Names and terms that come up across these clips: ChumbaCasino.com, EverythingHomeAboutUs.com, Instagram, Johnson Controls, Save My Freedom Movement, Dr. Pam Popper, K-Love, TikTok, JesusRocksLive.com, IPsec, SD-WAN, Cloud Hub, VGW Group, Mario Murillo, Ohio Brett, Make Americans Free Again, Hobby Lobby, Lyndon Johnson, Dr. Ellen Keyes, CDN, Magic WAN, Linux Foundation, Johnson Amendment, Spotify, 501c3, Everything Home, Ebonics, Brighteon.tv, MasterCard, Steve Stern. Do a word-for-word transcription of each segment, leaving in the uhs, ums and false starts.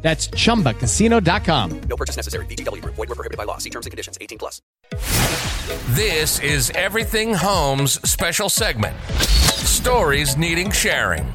That's chumba casino dot com. No purchase necessary. V G W Group. Void where prohibited by law. See terms and conditions. eighteen plus. This is Everything Home's special segment. Stories needing sharing.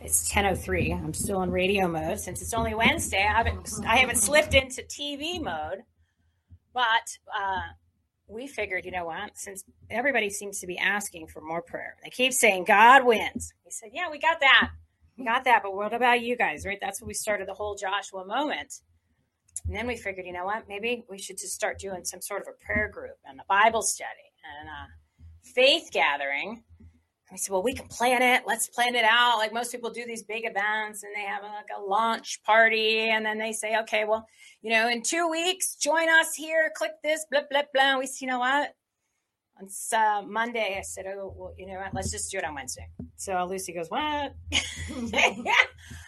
It's ten oh three. I'm still in radio mode since it's only Wednesday. I haven't, I haven't slipped into T V mode, but uh, we figured, you know what, since everybody seems to be asking for more prayer, they keep saying God wins. We said, yeah, we got that. We got that. But what about you guys, right? That's when we started the whole Joshua Moment. And then we figured, you know what, maybe we should just start doing some sort of a prayer group and a Bible study and a faith gathering. We said, well, we can plan it. Let's plan it out. Like most people do these big events and they have like a launch party. And then they say, okay, well, you know, in two weeks, join us here. Click this, blah, blah, blah. We said, you know what? On uh, Monday, I said, oh, well, you know what? Let's just do it on Wednesday. So Lucy goes, what? Yeah.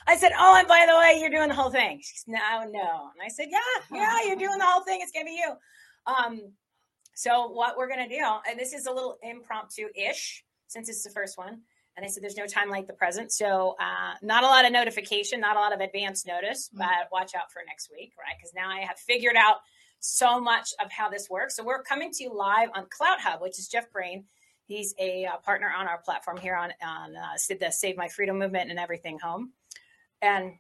I said, oh, and by the way, you're doing the whole thing. She said, no, no. And I said, yeah, yeah, you're doing the whole thing. It's going to be you. Um, so what we're going to do, and this is a little impromptu-ish, since it's the first one. And I said, there's no time like the present. So uh, not a lot of notification, not a lot of advance notice, mm-hmm. but watch out for next week, right? Because now I have figured out so much of how this works. So we're coming to you live on Cloud Hub, which is Jeff Brain. He's a uh, partner on our platform here on, on uh, the Save My Freedom Movement and Everything Home. And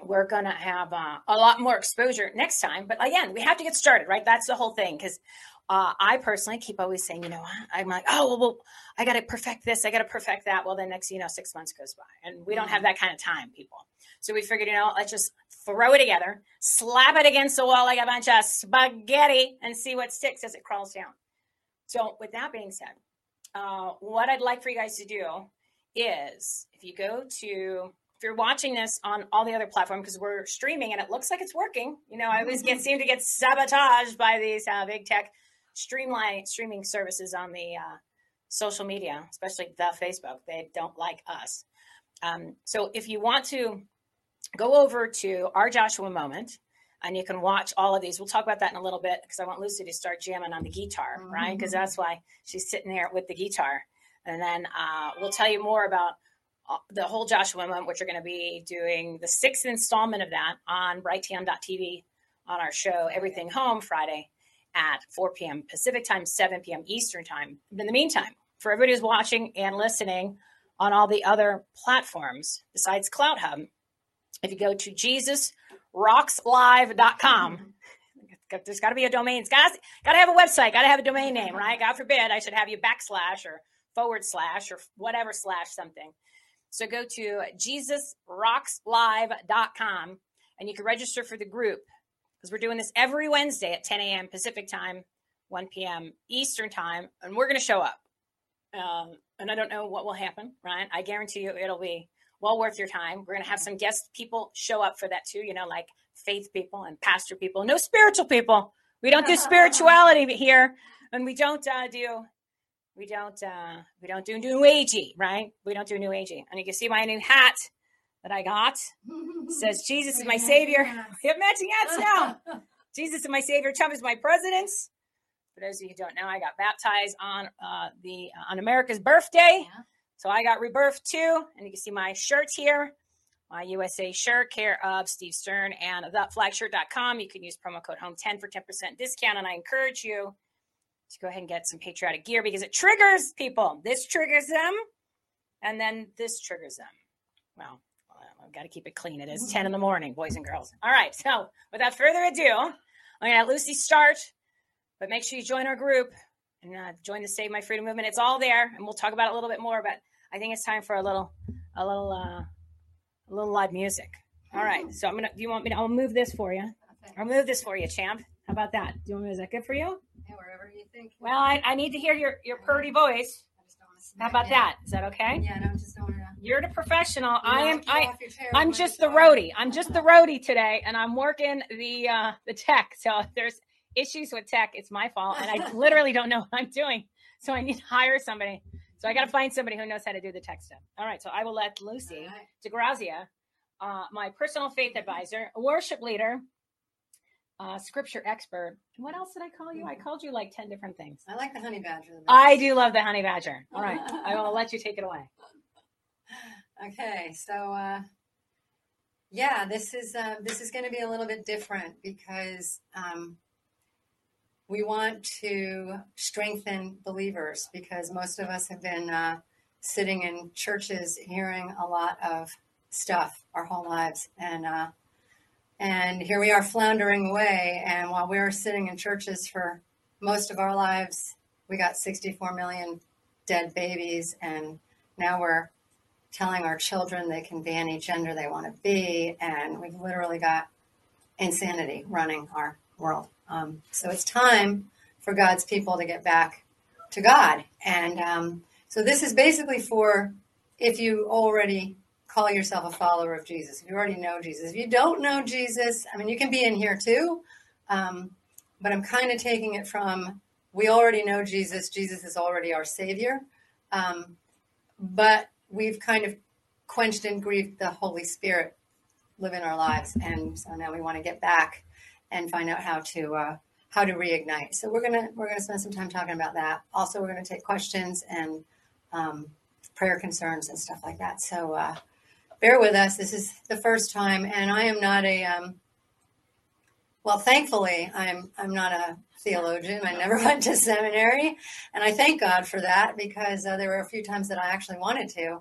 we're going to have uh, a lot more exposure next time. But again, we have to get started, right? That's the whole thing. Because Uh, I personally keep always saying, you know, I'm like, oh, well, well I got to perfect this. I got to perfect that. Well, then next, you know, six months goes by and we don't have that kind of time, people. So we figured, you know, let's just throw it together, slap it against the wall like a bunch of spaghetti and see what sticks as it crawls down. So with that being said, uh, what I'd like for you guys to do is if you go to, if you're watching this on all the other platforms, because we're streaming and it looks like it's working. You know, I always get seem to get sabotaged by these uh, big tech streamline streaming services on the uh, social media, especially the Facebook. They don't like us. Um, so if you want to go over to Our Joshua Moment and you can watch all of these, we'll talk about that in a little bit because I want Lucy to start jamming on the guitar, mm-hmm. right? Because that's why she's sitting there with the guitar. And then uh, we'll tell you more about the whole Joshua Moment, which are going to be doing the sixth installment of that on Brighteon dot t v on our show, Everything Home, Friday at four p.m. Pacific time, seven p.m. Eastern time. In the meantime, for everybody who's watching and listening on all the other platforms besides Cloud Hub, if you go to Jesus Rocks Live dot com, there's got to be a domain. It's got to have a website, got to have a domain name, right? God forbid I should have you backslash or forward slash or whatever slash something. So go to Jesus Rocks Live dot com and you can register for the group. Because we're doing this every Wednesday at ten a.m. Pacific time, one p.m. Eastern time, and we're going to show up. Um, and I don't know what will happen, right? I guarantee you it'll be well worth your time. We're going to have some guest people show up for that too, you know, like faith people and pastor people. No spiritual people. We don't do spirituality here, and we don't uh, do we don't uh, we don't do New Agey, right? We don't do New Agey. And you can see my new hat that I got. It says, Jesus is my savior. We have matching hats now. Jesus is my savior. Trump is my president. For those of you who don't know, I got baptized on uh, the uh, on America's birthday. Yeah. So I got rebirthed too. And you can see my shirt here, my U S A shirt, care of Steve Stern and the flag shirt dot com. You can use promo code home ten for ten percent discount. And I encourage you to go ahead and get some patriotic gear because it triggers people. This triggers them. And then this triggers them. Wow. I've got to keep it clean. It is ten in the morning, boys and girls. All right. So without further ado, I'm going to let Lucy start, but make sure you join our group and uh, join the Save My Freedom Movement. It's all there. And we'll talk about it a little bit more, but I think it's time for a little, a little, uh, a little live music. All right. So I'm going to, do you want me to, I'll move this for you. Okay. I'll move this for you, champ. How about that? Do you want me, is that good for you? Yeah, wherever you think. Well, I, I need to hear your, your purty voice. I just don't want to. How about it. That? Is that okay? Yeah, no, I just don't want to. You're the professional. You I am, I, I'm just the roadie. I'm just the roadie today, and I'm working the, uh, the tech. So if there's issues with tech, it's my fault. And I literally don't know what I'm doing. So I need to hire somebody. So I got to find somebody who knows how to do the tech stuff. All right. So I will let Lucy DiGrazia, uh, my personal faith advisor, worship leader, uh, scripture expert. What else did I call you? I called you like ten different things. I like the honey badger. The I do love the honey badger. All right. I will let you take it away. Okay. So, uh, yeah, this is, uh, this is going to be a little bit different because, um, we want to strengthen believers because most of us have been uh, sitting in churches hearing a lot of stuff our whole lives. And uh, and here we are floundering away. And while we were sitting in churches for most of our lives, we got sixty-four million dead babies. And now we're telling our children they can be any gender they want to be. And we've literally got insanity running our world. Um, so it's time for God's people to get back to God. And um, so this is basically for if you already call yourself a follower of Jesus, if you already know Jesus. If you don't know Jesus, I mean, you can be in here too, um, but I'm kind of taking it from we already know Jesus. Jesus is already our Savior, um, but we've kind of quenched and grieved the Holy Spirit live in our lives. And so now we want to get back and find out how to uh, how to reignite. So we're gonna we're gonna spend some time talking about that. Also, we're gonna take questions and um, prayer concerns and stuff like that. So uh, bear with us. This is the first time, and I am not a um, well. Thankfully, I'm I'm not a theologian. I never went to seminary, and I thank God for that because uh, there were a few times that I actually wanted to,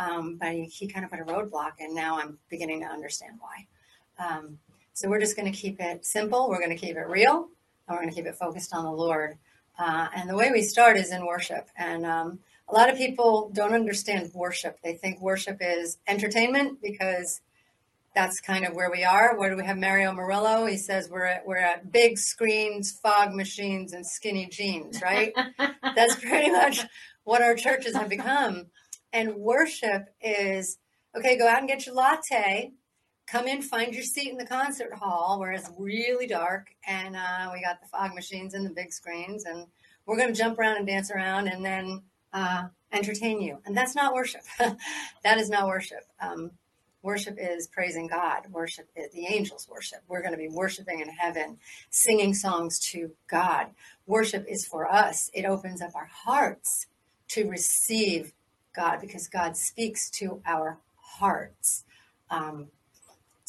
um, but he, he kind of put a roadblock, and now I'm beginning to understand why. Um, So we're just going to keep it simple. We're going to keep it real, and we're going to keep it focused on the Lord. Uh, and the way we start is in worship. And um, a lot of people don't understand worship. They think worship is entertainment because that's kind of where we are. Where do we have Mario Murillo? He says we're at, we're at big screens, fog machines, and skinny jeans, right? That's pretty much what our churches have become. And worship is, okay, go out and get your latte. Come in, find your seat in the concert hall where it's really dark, and uh, we got the fog machines and the big screens, and we're going to jump around and dance around and then uh, entertain you. And that's not worship. That is not worship. Um, worship is praising God. Worship is the angels' worship. We're going to be worshiping in heaven, singing songs to God. Worship is for us. It opens up our hearts to receive God because God speaks to our hearts. Um,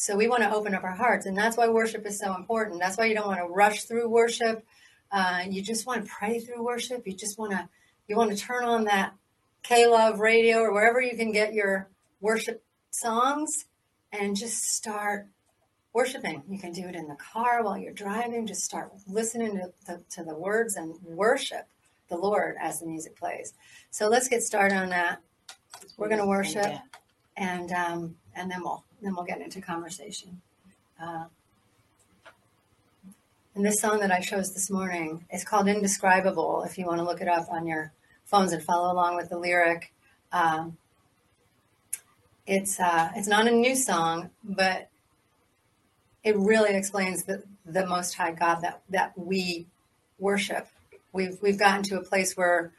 So we want to open up our hearts, and that's why worship is so important. That's why you don't want to rush through worship. Uh, you just want to pray through worship. You just want to you want to turn on that K-Love radio or wherever you can get your worship songs and just start worshiping. You can do it in the car while you're driving. Just start listening to the, to the words and worship the Lord as the music plays. So let's get started on that. We're going to worship, and um, and then we'll. Then we'll get into conversation. Uh, and this song that I chose this morning is called Indescribable. If you want to look it up on your phones and follow along with the lyric. Um, it's uh, it's not a new song, but it really explains the, the Most High God that, that we worship. We've, we've gotten to a place where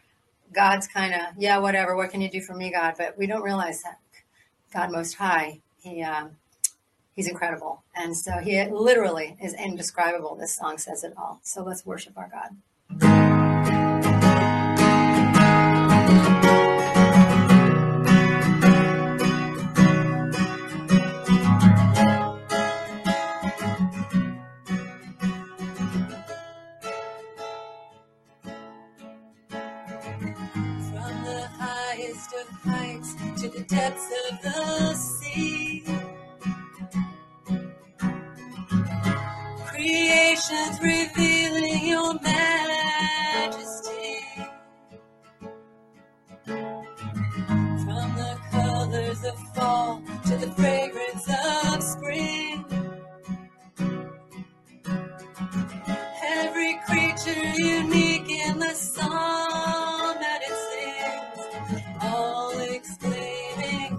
God's kind of, yeah, whatever, what can you do for me, God? But we don't realize that God Most High, He uh, he's incredible. And so he literally is indescribable. This song says it all. So let's worship our God. From the highest of heights to the depths of the sea, creation's revealing your majesty. colors of fall to the fragrance of spring. Every creature unique in the song that it sings, all exclaiming,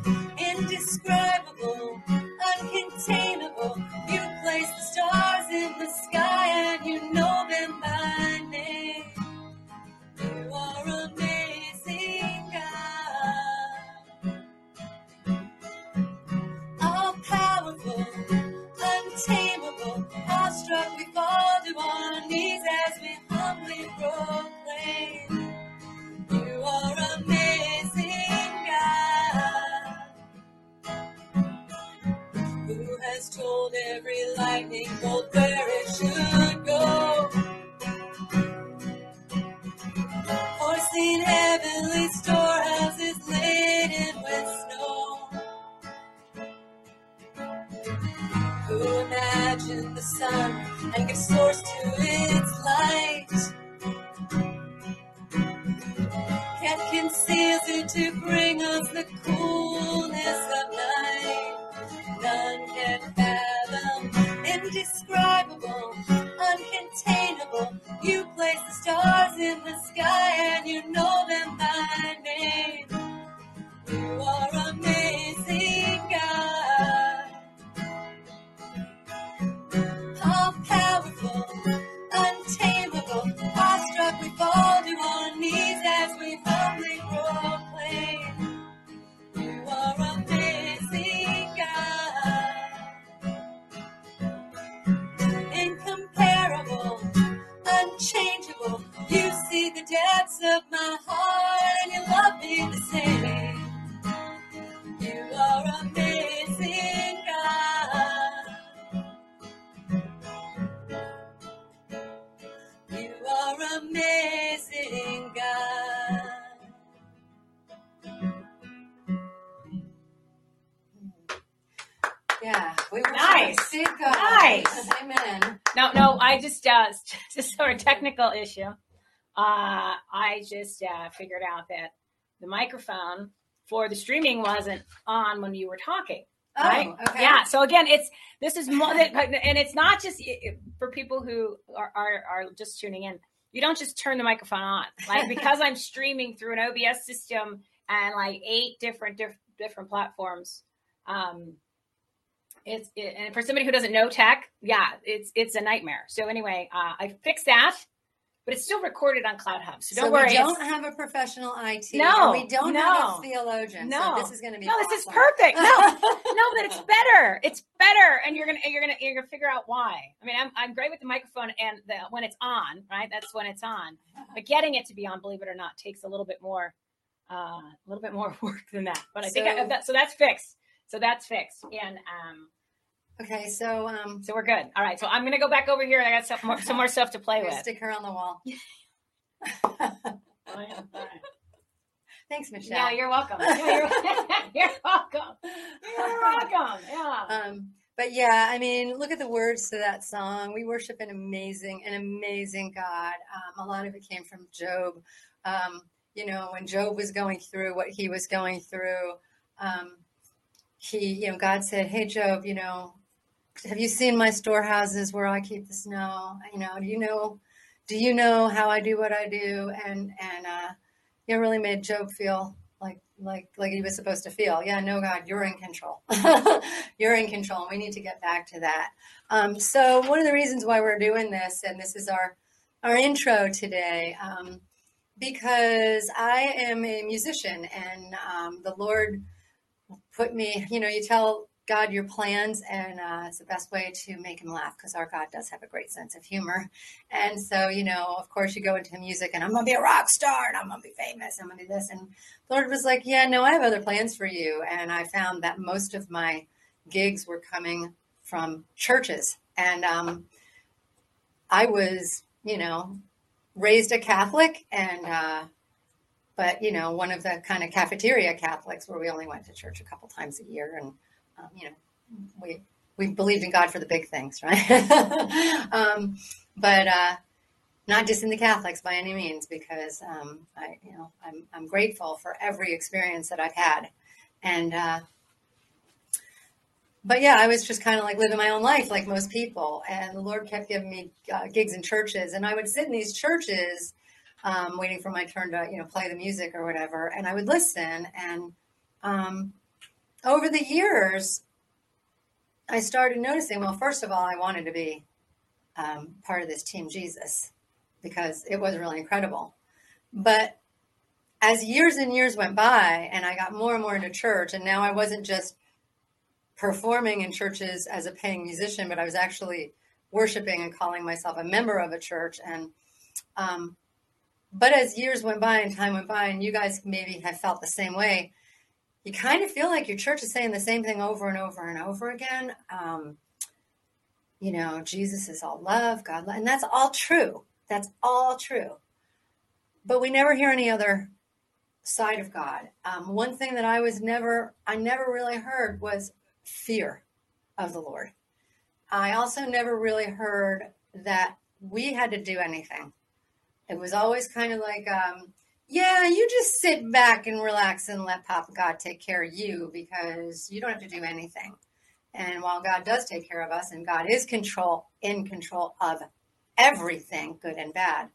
indescribable, uncontainable. You place the stars in the sky and you know them by name. You are amazing, God. All powerful, untamable, awestruck, we fall to our knees as we humbly proclaim. You are amazing, God. Who has told every lightning bolt where it should go? Foreseen heavenly storehouses laden with snow. Who imagined the sun and gave source to its light? Cat conceals it to bring us the coolness of night. None can fathom, indescribable, uncontainable. You place the stars in the sky and you know them by name. You are amazing, God. All powerful, untamable, awestruck, we fall to our knees as we humbly proclaim. You are amazing, God. Incomparable, unchangeable, you see the depths of my heart and you love me the same. You are amazing, God. You are amazing, God. Yeah, we were nice. Big God. Nice. Amen. No, no, I just, uh, just sort of technical issue. Uh, I just uh, figured out that the microphone for the streaming wasn't on when you were talking. Oh, right? Okay. Yeah. So again, it's, this is more than, and it's not just it, for people who are, are, are just tuning in. You don't just turn the microphone on. Like, because I'm streaming through an O B S system and like eight different, diff, different platforms. Um, It's it, and for somebody who doesn't know tech, yeah, it's it's a nightmare. So anyway, uh, I fixed that, but it's still recorded on Cloud Hub. So don't so worry. We don't have a professional I T. No, we don't no, have a theologian. No, so this is going to be no. Awesome. This is perfect. No, no, but it's better. It's better, and you're gonna you're gonna you're gonna figure out why. I mean, I'm I'm great with the microphone and the, when it's on, right? That's when it's on. But getting it to be on, believe it or not, takes a little bit more, uh, a little bit more work than that. But I so, think I, that, so. That's fixed. So that's fixed. And um, okay, so um, so we're good. All right, so I'm gonna go back over here. I got some more, some more stuff to play with. Stick her on the wall. All right, all right. Thanks, Michelle. Yeah, you're welcome. Yeah, you're, you're welcome. You're welcome. Yeah. Um, but yeah, I mean, look at the words to that song. We worship an amazing, an amazing God. Um, a lot of it came from Job. Um, you know, when Job was going through what he was going through. Um, He, you know, God said, "Hey, Job, you know, have you seen my storehouses where I keep the snow? You know, do you know, do you know how I do what I do?" And and uh, it really made Job feel like like like he was supposed to feel. Yeah, no, God, you're in control. You're in control. We need to get back to that. Um, so one of the reasons why we're doing this, and this is our our intro today, um, because I am a musician, and um, the Lord put me, you know, you tell God your plans, and uh, it's the best way to make him laugh, because our God does have a great sense of humor. And so, you know, of course you go into music and I'm going to be a rock star and I'm going to be famous. I'm going to do this. And the Lord was like, yeah, no, I have other plans for you. And I found that most of my gigs were coming from churches. And um, I was, you know, raised a Catholic and, uh, but, you know, one of the kind of cafeteria Catholics where we only went to church a couple times a year. And, um, you know, we we believed in God for the big things, right? um, but uh, not just in the Catholics by any means, because, um, I, you know, I'm, I'm grateful for every experience that I've had. And, uh, but yeah, I was just kind of like living my own life like most people. And the Lord kept giving me uh, gigs in churches. And I would sit in these churches um, waiting for my turn to, you know, play the music or whatever. And I would listen. And um, over the years, I started noticing, well, first of all, I wanted to be um, part of this Team Jesus because it was really incredible. But as years and years went by and I got more and more into church, and now I wasn't just performing in churches as a paying musician, but I was actually worshiping and calling myself a member of a church. And, um, but as years went by and time went by, and you guys maybe have felt the same way, you kind of feel like your church is saying the same thing over and over and over again. Um, you know, Jesus is all love, God love, and that's all true. That's all true. But we never hear any other side of God. Um, one thing that I was never, I never really heard was fear of the Lord. I also never really heard that we had to do anything. It was always kind of like, um, yeah, you just sit back and relax and let Papa God take care of you because you don't have to do anything. And while God does take care of us, and God is control in control of everything, good and bad,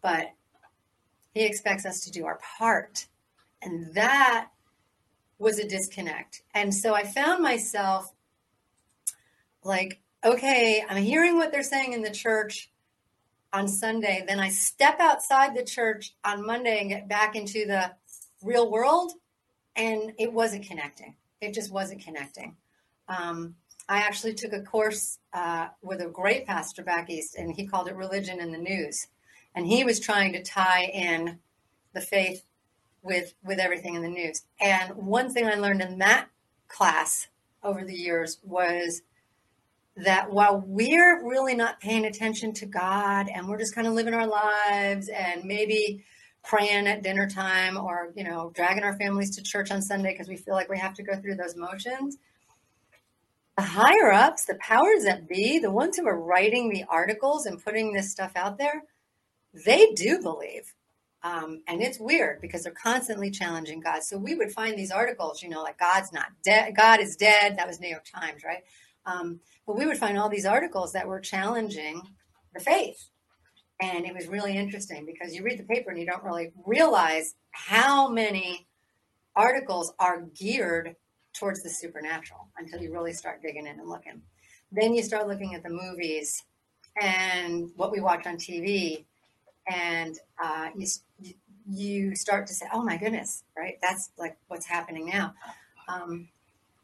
but He expects us to do our part. And that was a disconnect. And so I found myself like, okay, I'm hearing what they're saying in the church on Sunday, then I step outside the church on Monday and get back into the real world, and it wasn't connecting. It just wasn't connecting. Um, I actually took a course uh, with a great pastor back east, and he called it Religion in the News. And he was trying to tie in the faith with with everything in the news. And one thing I learned in that class over the years was that while we're really not paying attention to God and we're just kind of living our lives and maybe praying at dinner time or, you know, dragging our families to church on Sunday because we feel like we have to go through those motions, the higher ups, the powers that be, the ones who are writing the articles and putting this stuff out there, they do believe. Um, and it's weird because they're constantly challenging God. So we would find these articles, you know, like God's not dead. God is dead. That was New York Times, right? Um, but we would find all these articles that were challenging the faith. And it was really interesting because you read the paper and you don't really realize how many articles are geared towards the supernatural until you really start digging in and looking. Then you start looking at the movies and what we watch on T V. And uh, you you start to say, oh, my goodness, right? That's like what's happening now. Um,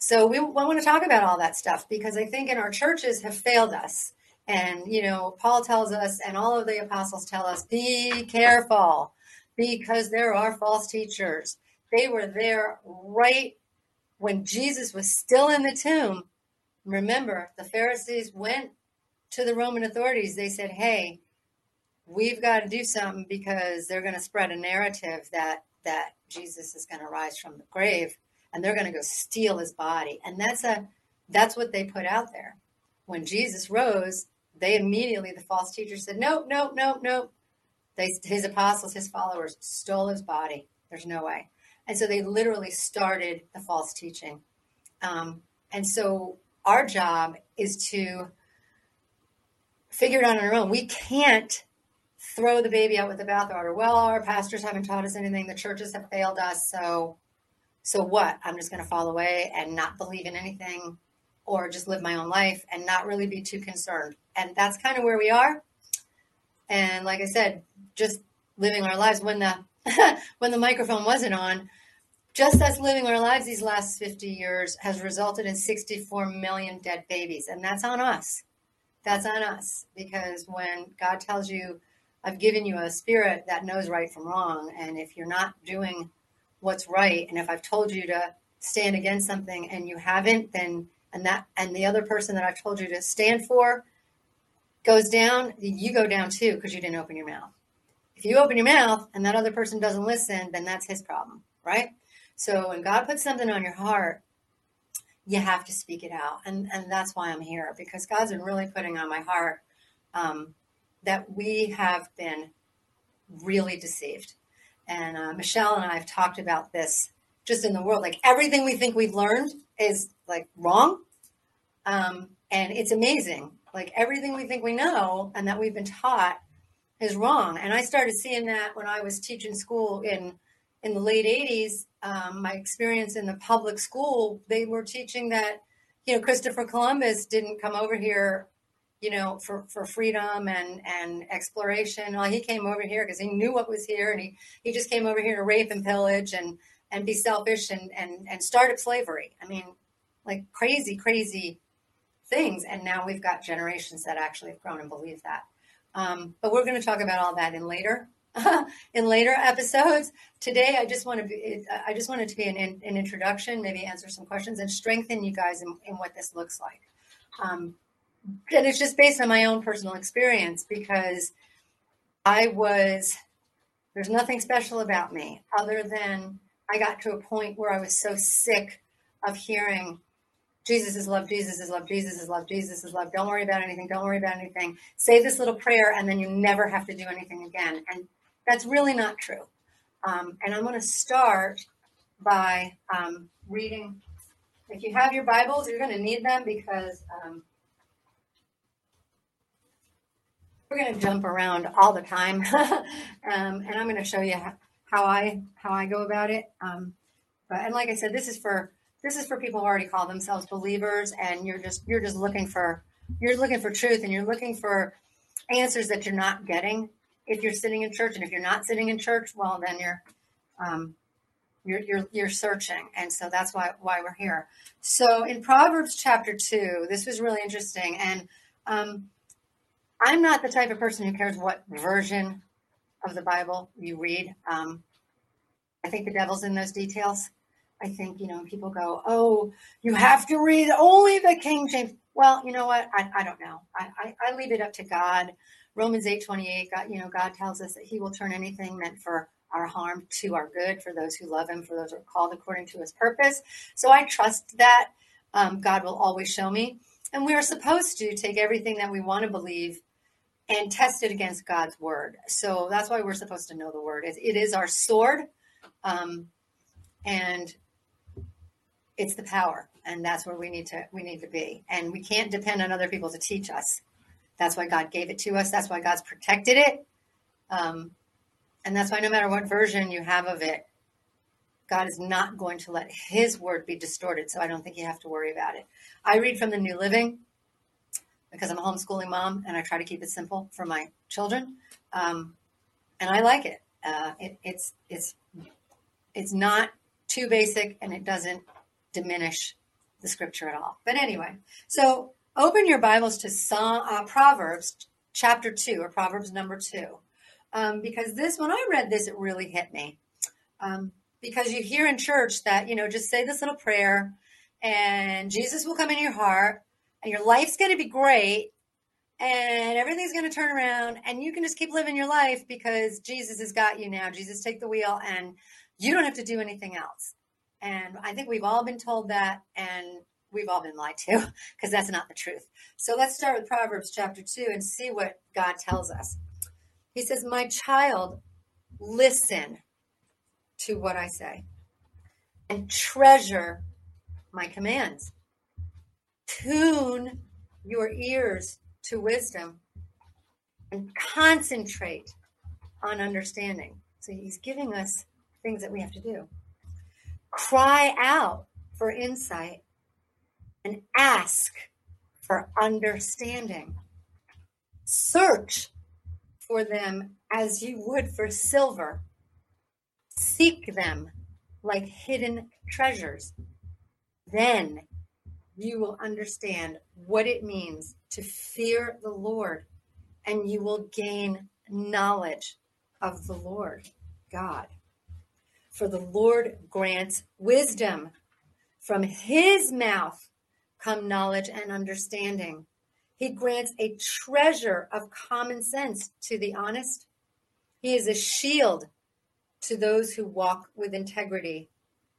so we, we want to talk about all that stuff because I think in our churches have failed us. And, you know, Paul tells us and all of the apostles tell us, be careful because there are false teachers. They were there right when Jesus was still in the tomb. Remember, the Pharisees went to the Roman authorities. They said, hey, we've got to do something because they're going to spread a narrative that that Jesus is going to rise from the grave and they're going to go steal his body. And that's a that's what they put out there. When Jesus rose, they immediately, the false teachers said, nope, nope, nope, nope. They, his apostles, his followers stole his body. There's no way. And so they literally started the false teaching. Um, and so our job is to figure it out on our own. We can't throw the baby out with the bathwater. Well, our pastors haven't taught us anything. The churches have failed us. So, so what? I'm just going to fall away and not believe in anything or just live my own life and not really be too concerned. And that's kind of where we are. And like I said, just living our lives when the, when the microphone wasn't on, just us living our lives these last fifty years has resulted in sixty-four million dead babies. And that's on us. That's on us because when God tells you, I've given you a spirit that knows right from wrong. And if you're not doing what's right, and if I've told you to stand against something and you haven't, then, and that, and the other person that I've told you to stand for goes down, you go down too, because you didn't open your mouth. If you open your mouth and that other person doesn't listen, then that's his problem, right? So when God puts something on your heart, you have to speak it out. And, and that's why I'm here, because God's been really putting on my heart, um, that we have been really deceived. And uh, Michelle and I have talked about this just in the world. Like everything we think we've learned is like wrong. Um, and it's amazing. Like everything we think we know and that we've been taught is wrong. And I started seeing that when I was teaching school in, in the late eighties, um, my experience in the public school, they were teaching that, you know, Christopher Columbus didn't come over here, you know, for, for freedom and, and exploration. Well, he came over here because he knew what was here. And he, he just came over here to rape and pillage and, and be selfish and, and, and start up slavery. I mean, like crazy, crazy things. And now we've got generations that actually have grown and believe that. Um, but we're going to talk about all that in later, in later episodes. Today, I just want to be, I just wanted to be an, an introduction, maybe answer some questions and strengthen you guys in, in what this looks like. Um, and it's just based on my own personal experience because I was, there's nothing special about me other than I got to a point where I was so sick of hearing Jesus is love, Jesus is love, Jesus is love, Jesus is love. Don't worry about anything. Don't worry about anything. Say this little prayer and then you never have to do anything again. And that's really not true. Um, and I'm going to start by um, reading. If you have your Bibles, you're going to need them because um, we're going to jump around all the time. um, and I'm going to show you how I how I go about it. Um, but and like I said, this is for This is for people who already call themselves believers, and you're just you're just looking for you're looking for truth, and you're looking for answers that you're not getting if you're sitting in church. And if you're not sitting in church, well, then you're um, you're, you're you're searching, and so that's why why we're here. So in Proverbs chapter two, this was really interesting, and um, I'm not the type of person who cares what version of the Bible you read. Um, I think the devil's in those details. I think, you know, people go, oh, you have to read only the King James. Well, you know what? I, I don't know. I, I, I leave it up to God. Romans eight twenty-eight, God, you know, God tells us that he will turn anything meant for our harm to our good, for those who love him, for those who are called according to his purpose. So I trust that um, God will always show me. And we are supposed to take everything that we want to believe and test it against God's word. So that's why we're supposed to know the word. It, it is our sword. Um, and it's the power, and that's where we need to we need to be. And we can't depend on other people to teach us. That's why God gave it to us. That's why God's protected it. Um, and that's why no matter what version you have of it, God is not going to let his word be distorted. So I don't think you have to worry about it. I read from the New Living because I'm a homeschooling mom, and I try to keep it simple for my children. Um, and I like it. Uh, it. It's it's it's not too basic, and it doesn't diminish the scripture at all. But anyway, so open your Bibles to some, uh, Proverbs chapter two or Proverbs number two, um, because this, when I read this, it really hit me. Um, because you hear in church that, you know, just say this little prayer and Jesus will come in your heart and your life's going to be great and everything's going to turn around and you can just keep living your life because Jesus has got you now. Jesus, take the wheel and you don't have to do anything else. And I think we've all been told that, and we've all been lied to, because that's not the truth. So let's start with Proverbs chapter two and see what God tells us. He says, my child, listen to what I say and treasure my commands. Tune your ears to wisdom and concentrate on understanding. So he's giving us things that we have to do. Cry out for insight and ask for understanding. Search for them as you would for silver. Seek them like hidden treasures. Then you will understand what it means to fear the Lord, and you will gain knowledge of the Lord God. For the Lord grants wisdom. From his mouth come knowledge and understanding. He grants a treasure of common sense to the honest. He is a shield to those who walk with integrity.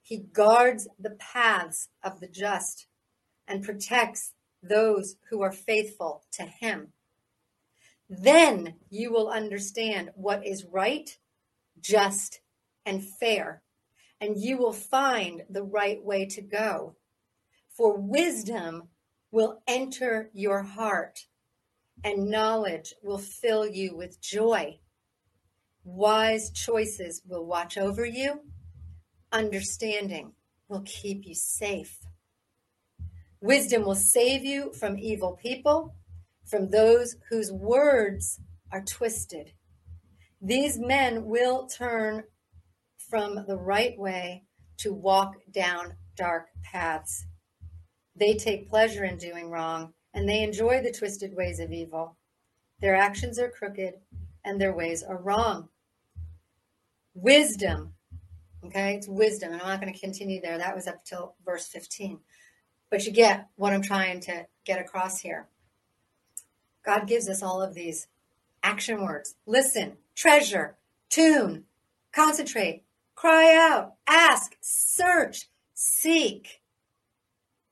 He guards the paths of the just and protects those who are faithful to him. Then you will understand what is right, just, and fair, and you will find the right way to go. For wisdom will enter your heart, and knowledge will fill you with joy. Wise choices will watch over you. Understanding will keep you safe. Wisdom will save you from evil people, from those whose words are twisted. These men will turn from the right way to walk down dark paths. They take pleasure in doing wrong, and they enjoy the twisted ways of evil. Their actions are crooked, and their ways are wrong. Wisdom, okay, it's wisdom, and I'm not going to continue there. That was up till verse fifteen. But you get what I'm trying to get across here. God gives us all of these action words. Listen, treasure, tune, concentrate, cry out, ask, search, seek.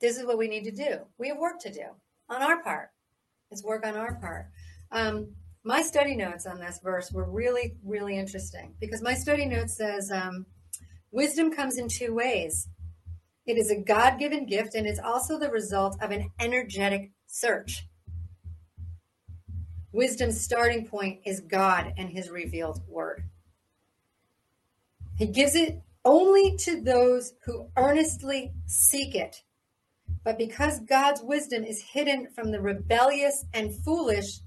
This is what we need to do. We have work to do on our part. It's work on our part. Um, my study notes on this verse were really, really interesting, because my study note says um, wisdom comes in two ways. It is a God-given gift, and it's also the result of an energetic search. Wisdom's starting point is God and his revealed word. He gives it only to those who earnestly seek it. But because God's wisdom is hidden from the rebellious and foolish,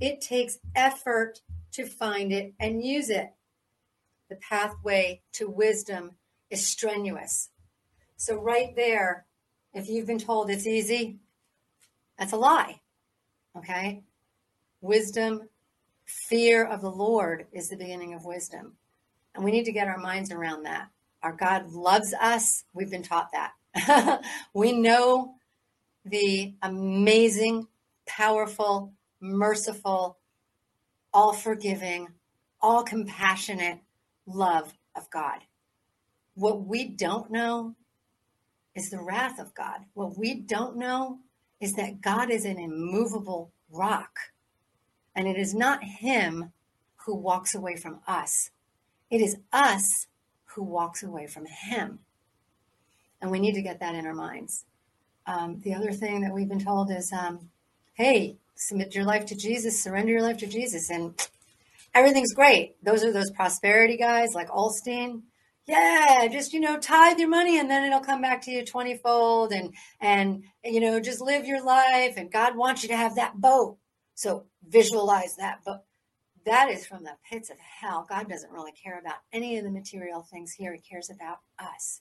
it takes effort to find it and use it. The pathway to wisdom is strenuous. So right there, if you've been told it's easy, that's a lie, okay? Wisdom, fear of the Lord is the beginning of wisdom. And we need to get our minds around that. Our God loves us. We've been taught that. We know the amazing, powerful, merciful, all-forgiving, all-compassionate love of God. What we don't know is the wrath of God. What we don't know is that God is an immovable rock, and it is not him who walks away from us. It is us who walks away from him, and we need to get that in our minds. Um, the other thing that we've been told is, um, hey, submit your life to Jesus, surrender your life to Jesus, and everything's great. Those are those prosperity guys like Olstein. Yeah, just, you know, tithe your money and then it'll come back to you twenty-fold, and, and, you know, just live your life. And God wants you to have that boat. So visualize that boat. That is from the pits of hell. God doesn't really care about any of the material things here. He cares about us,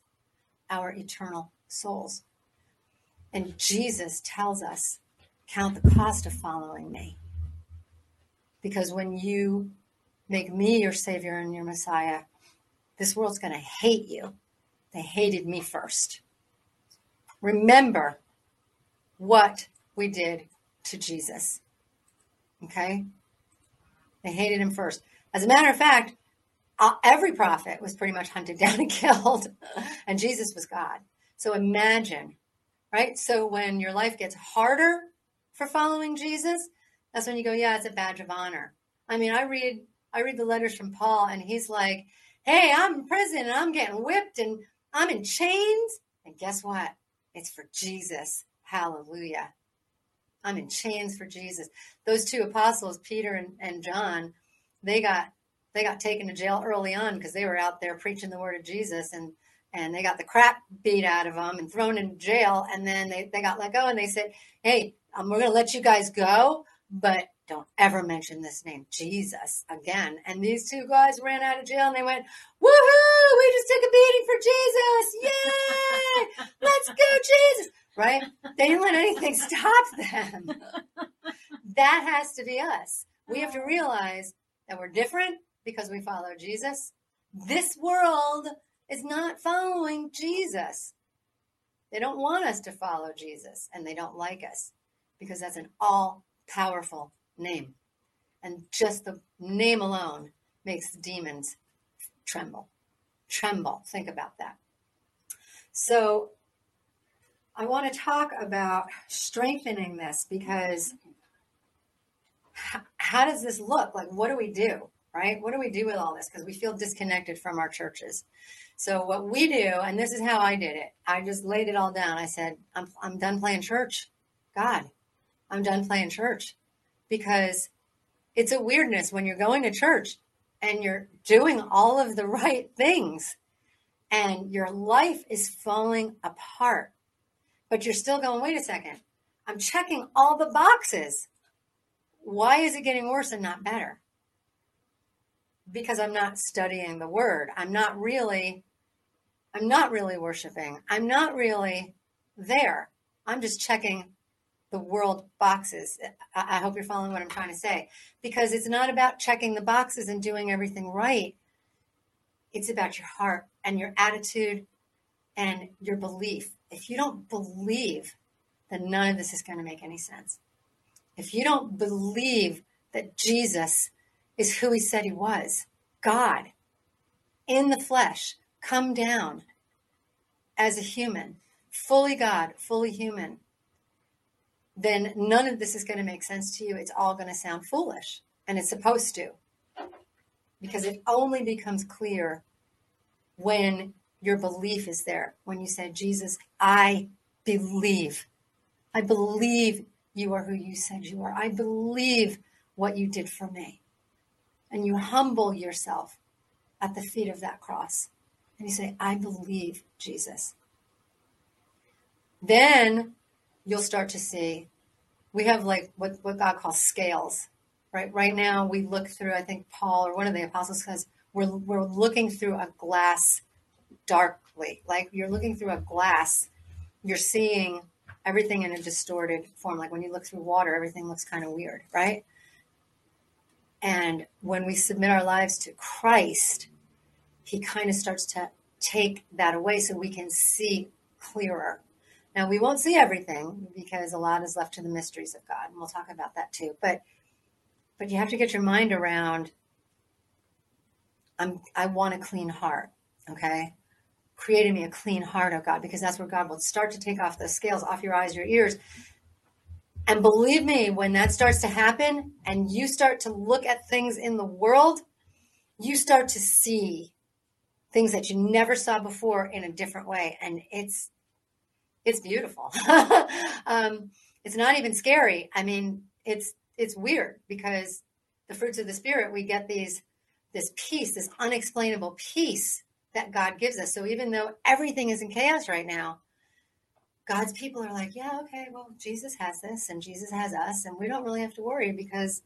our eternal souls. And Jesus tells us, count the cost of following me. Because when you make me your Savior and your Messiah, this world's going to hate you. They hated me first. Remember what we did to Jesus. Okay? They hated him first. As a matter of fact, every prophet was pretty much hunted down and killed, and Jesus was God. So imagine, right? So when your life gets harder for following Jesus, that's when you go, yeah, it's a badge of honor. I mean, I read, I read the letters from Paul, and he's like, hey, I'm in prison and I'm getting whipped and I'm in chains. And guess what? It's for Jesus. Hallelujah. I'm in chains for Jesus. Those two apostles, Peter and, and John, they got they got taken to jail early on because they were out there preaching the word of Jesus, and, and they got the crap beat out of them and thrown in jail. And then they, they got let go, and they said, hey, um, we're going to let you guys go, but don't ever mention this name, Jesus, again. And these two guys ran out of jail and they went, woohoo, we just took a beating for Jesus. Yay, let's go, Jesus. Right? They didn't let anything stop them. That has to be us. We have to realize that we're different because we follow Jesus. This world is not following Jesus. They don't want us to follow Jesus, and they don't like us because that's an all-powerful name, and just the name alone makes demons tremble. Tremble. Think about that. So I want to talk about strengthening this, because how does this look? Like, what do we do? right? What do we do with all this? Because we feel disconnected from our churches. So what we do, and this is how I did it. I just laid it all down. I said, I'm, I'm done playing church. God, I'm done playing church, because it's a weirdness when you're going to church and you're doing all of the right things and your life is falling apart, but you're still going, wait a second, I'm checking all the boxes. Why is it getting worse and not better? Because I'm not studying the word. I'm not really, I'm not really worshiping. I'm not really there. I'm just checking the world boxes. I hope you're following what I'm trying to say, because it's not about checking the boxes and doing everything right. It's about your heart and your attitude and your belief. If you don't believe, then none of this is going to make any sense. If you don't believe that Jesus is who he said he was, God in the flesh, come down as a human, fully God, fully human, then none of this is going to make sense to you. It's all going to sound foolish, and it's supposed to, because it only becomes clear when your belief is there. When you say, Jesus, I believe, I believe you are who you said you are. I believe what you did for me. And you humble yourself at the feet of that cross. And you say, I believe, Jesus. Then you'll start to see, we have like what, what God calls scales, right? Right now we look through, I think Paul or one of the apostles says, we're, we're looking through a glass darkly. Like you're looking through a glass, you're seeing everything in a distorted form. Like when you look through water, everything looks kind of weird, right? And when we submit our lives to Christ, he kind of starts to take that away so we can see clearer. Now, we won't see everything because a lot is left to the mysteries of God, and we'll talk about that too. But but you have to get your mind around, I'm, I want a clean heart, okay? Created me a clean heart, oh God, because that's where God will start to take off those scales off your eyes, your ears. And believe me, when that starts to happen and you start to look at things in the world, you start to see things that you never saw before in a different way. And it's it's beautiful. um, it's not even scary. I mean, it's it's weird, because the fruits of the Spirit, we get these this peace, this unexplainable peace that God gives us. So even though everything is in chaos right now, God's people are like, yeah, okay, well, Jesus has this and Jesus has us, and we don't really have to worry because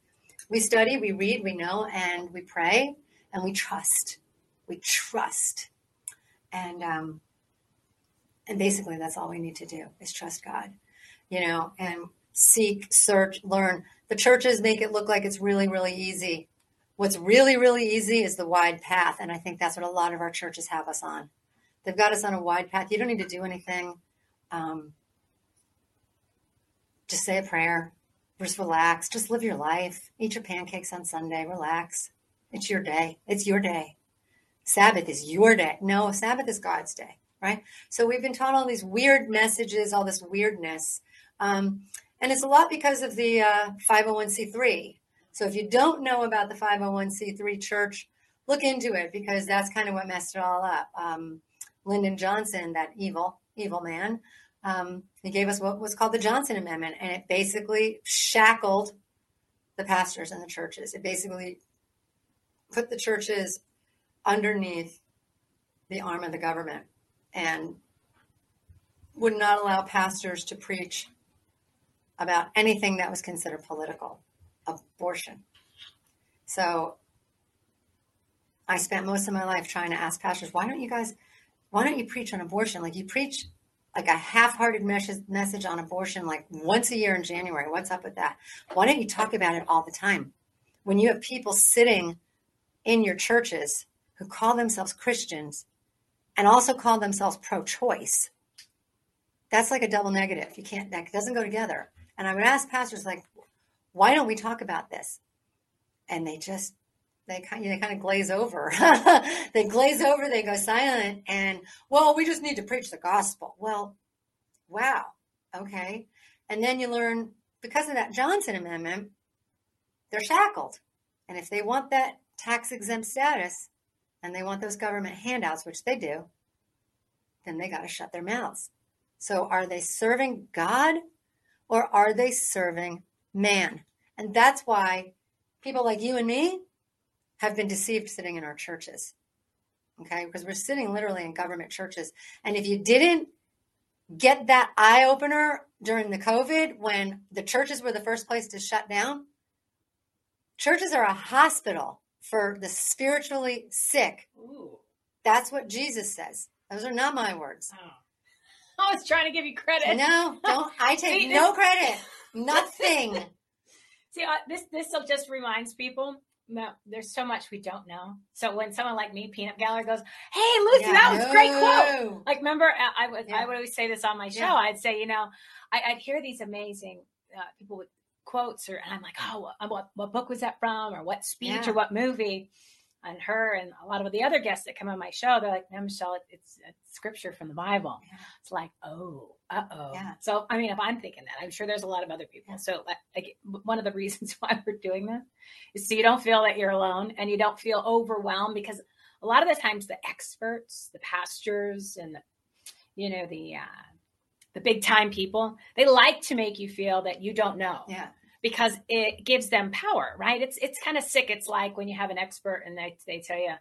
we study, we read, we know, and we pray, and we trust. We trust. And um, and basically that's all we need to do is trust God, you know, and seek, search, learn. The churches make it look like it's really, really easy. What's really, really easy is the wide path, and I think that's what a lot of our churches have us on. They've got us on a wide path. You don't need to do anything. Um, just say a prayer, just relax, just live your life, eat your pancakes on Sunday, relax. It's your day. It's your day. Sabbath is your day. No, Sabbath is God's day, right? So we've been taught all these weird messages, all this weirdness. Um, and it's a lot because of the uh, five oh one c three. So if you don't know about the five oh one c three church, look into it, because that's kind of what messed it all up. Um, Lyndon Johnson, that evil, evil man. Um, he gave us what was called the Johnson Amendment, and it basically shackled the pastors and the churches. It basically put the churches underneath the arm of the government and would not allow pastors to preach about anything that was considered political, abortion. So I spent most of my life trying to ask pastors, why don't you guys... why don't you preach on abortion? Like you preach like a half-hearted message on abortion, like once a year in January. What's up with that? Why don't you talk about it all the time? When you have people sitting in your churches who call themselves Christians and also call themselves pro-choice, that's like a double negative. You can't, that doesn't go together. And I would ask pastors, like, why don't we talk about this? And they just, They kind, of, they kind of glaze over. They glaze over, they go silent, and, well, we just need to preach the gospel. Well, wow, okay. And then you learn, because of that Johnson Amendment, they're shackled. And if they want that tax-exempt status and they want those government handouts, which they do, then they got to shut their mouths. So are they serving God or are they serving man? And that's why people like you and me have been deceived sitting in our churches, okay? Because we're sitting literally in government churches. And if you didn't get that eye-opener during the COVID when the churches were the first place to shut down, churches are a hospital for the spiritually sick. Ooh. That's what Jesus says. Those are not my words. Oh. I was trying to give you credit. No, don't. I take See, no this, credit. Nothing. See, uh, this this just reminds people that there's so much we don't know. So when someone like me, Peanut Gallery, goes, "Hey, Lucy, yeah, that was a great quote." Like, remember, I, I would yeah. I would always say this on my show. Yeah. I'd say, you know, I, I'd hear these amazing uh, people with quotes, or and I'm like, "Oh, what, what book was that from? Or what speech? Yeah. Or what movie?" And her and a lot of the other guests that come on my show, they're like, no, Michelle, it's, it's scripture from the Bible. Yeah. It's like, oh, uh-oh. Yeah. So, I mean, if I'm thinking that, I'm sure there's a lot of other people. Yeah. So like, one of the reasons why we're doing this is so you don't feel that you're alone and you don't feel overwhelmed, because a lot of the times the experts, the pastors and, the, you know, the, uh, the big time people, they like to make you feel that you don't know. Yeah. Because it gives them power, right? It's it's kind of sick. It's like when you have an expert and they they tell you,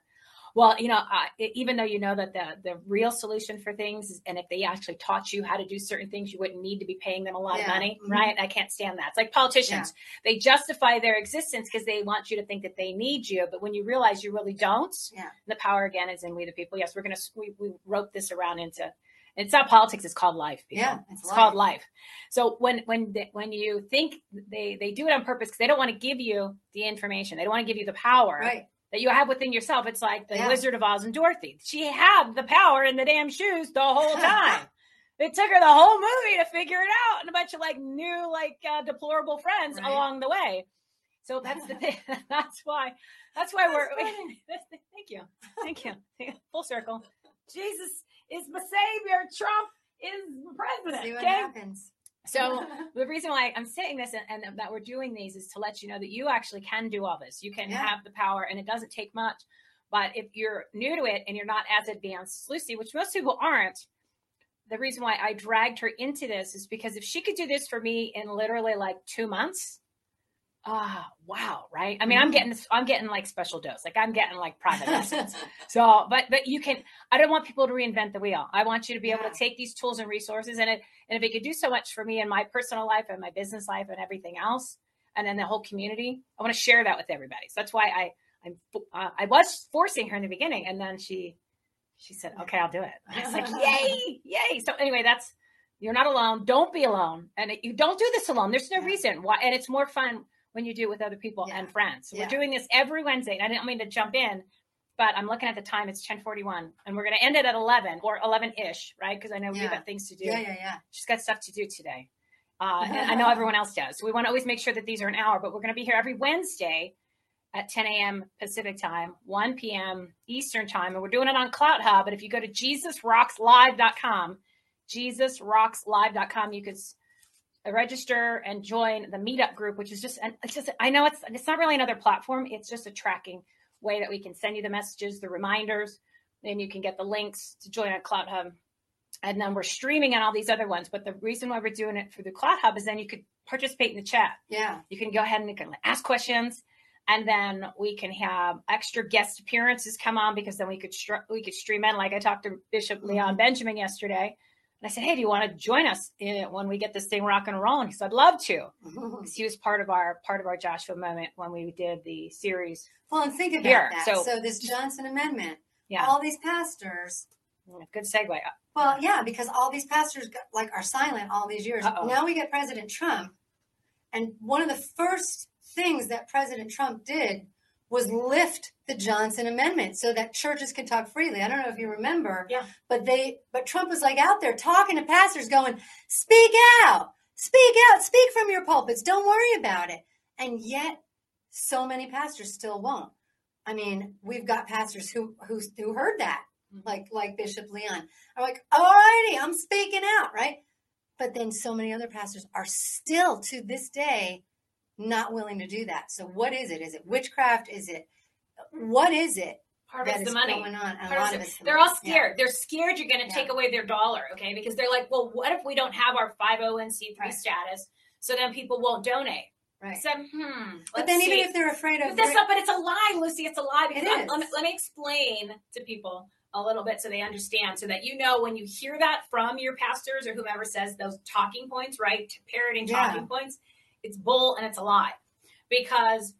well, you know, uh, even though you know that the the real solution for things is, and if they actually taught you how to do certain things, you wouldn't need to be paying them a lot yeah. of money, mm-hmm. right? I can't stand that. It's like politicians. Yeah. They justify their existence because they want you to think that they need you. But when you realize you really don't, yeah. the power again is in we the people. Yes, we're going to, we, we wrote this around into It's not politics. It's called life. People. Yeah, it's, it's life. called life. So when when they, when you think they, they do it on purpose because they don't want to give you the information. They don't want to give you the power right. that you have within yourself. It's like the yeah. Wizard of Oz and Dorothy. She had the power in the damn shoes the whole time. It took her the whole movie to figure it out, and a bunch of like new like uh, deplorable friends right. along the way. So that's the thing. That's why. That's why that's we're. We, that's the, thank you. Thank you. Full circle. Jesus is my savior. Trump is the president. See what okay? happens. So the reason why I'm saying this and, and that we're doing these is to let you know that you actually can do all this. You can yeah. have the power and it doesn't take much. But if you're new to it and you're not as advanced as Lucy, which most people aren't, the reason why I dragged her into this is because if she could do this for me in literally like two months, ah, oh, wow. Right. I mean, I'm getting, I'm getting like special dose. Like I'm getting like private lessons. So, but, but you can, I don't want people to reinvent the wheel. I want you to be yeah. able to take these tools and resources and it, and if it could do so much for me in my personal life and my business life and everything else, and then the whole community, I want to share that with everybody. So that's why I, I'm, uh, I was forcing her in the beginning and then she, she said, okay, I'll do it. And I was like, yay, yay. So anyway, that's, you're not alone. Don't be alone. And you don't do this alone. There's no yeah. reason why. And it's more fun when you do it with other people yeah. and friends. So yeah. we're doing this every Wednesday. I didn't mean to jump in, but I'm looking at the time. It's ten forty-one and we're going to end it at eleven or eleven ish. Right. Cause I know yeah. we've got things to do. Yeah, yeah, yeah. She's got stuff to do today. Uh, and I know everyone else does. So we want to always make sure that these are an hour, but we're going to be here every Wednesday at ten a.m. Pacific time, one p.m. Eastern time. And we're doing it on Cloud Hub. And if you go to Jesus Rocks Live dot com, Jesus Rocks Live dot com, you could register and join the meetup group, which is just, and it's just, I know it's, it's not really another platform. It's just a tracking way that we can send you the messages, the reminders, and you can get the links to join on Cloud Hub. And then we're streaming on all these other ones. But the reason why we're doing it through the Cloud Hub is then you could participate in the chat. Yeah. You can go ahead and you can ask questions. And then we can have extra guest appearances come on because then we could, str- we could stream in. Like I talked to Bishop Leon Benjamin yesterday. And I said, hey, do you want to join us in it when we get this thing rock and rolling? He said, I'd love to. Because he was part of our part of our Joshua Moment when we did the series. Well, and think about here. that. So, so this Johnson Amendment, yeah. all these pastors. Good segue. Well, yeah, because all these pastors got, like are silent all these years. Uh-oh. Now we get President Trump. And one of the first things that President Trump did was lift the Johnson Amendment so that churches can talk freely. I don't know if you remember, yeah. but they, but Trump was like out there talking to pastors going, speak out, speak out, speak from your pulpits. Don't worry about it. And yet so many pastors still won't. I mean, we've got pastors who, who, who heard that, like, like Bishop Leon. I'm like, all righty, I'm speaking out. Right. But then so many other pastors are still to this day not willing to do that. So what is it? Is it witchcraft? Is it what is it? Part of it's the money. Going on, and a lot of it's the they're money. all scared. Yeah. They're scared you're going to yeah. take away their dollar, okay? Because they're like, well, what if we don't have our five oh one c three right. status? So then people won't donate. Right. So, hmm. But then see. even if they're afraid of... But, that's not, but it's a lie, Lucy. It's a lie. Because it is. Let me, let me explain to people a little bit so they understand, so that you know when you hear that from your pastors or whomever says those talking points, right? Parroting talking yeah. points. It's bull and it's a lie. Because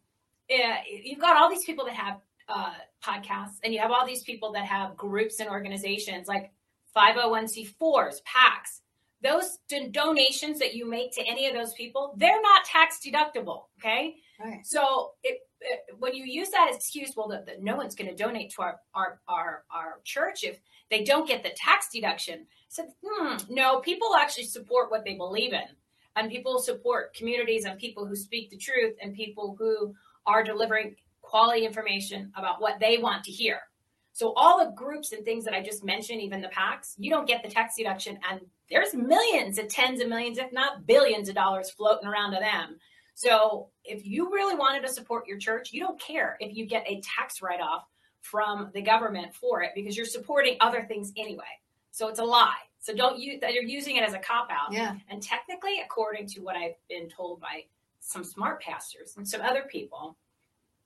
uh, you've got all these people that have uh, podcasts, and you have all these people that have groups and organizations like five oh one c fours, PACs. Those don- donations that you make to any of those people, they're not tax deductible, okay? Right. So it, it, when you use that excuse, well, the, the, no one's going to donate to our, our our our church if they don't get the tax deduction. So, hmm, no, people actually support what they believe in. And people support communities and people who speak the truth and people who are delivering quality information about what they want to hear. So all the groups and things that I just mentioned, even the PACs, you don't get the tax deduction. And there's millions and tens of millions, if not billions of dollars floating around to them. So if you really wanted to support your church, you don't care if you get a tax write-off from the government for it, because you're supporting other things anyway. So it's a lie. So don't use that. You're using it as a cop-out. Yeah. And technically, according to what I've been told by some smart pastors and some other people,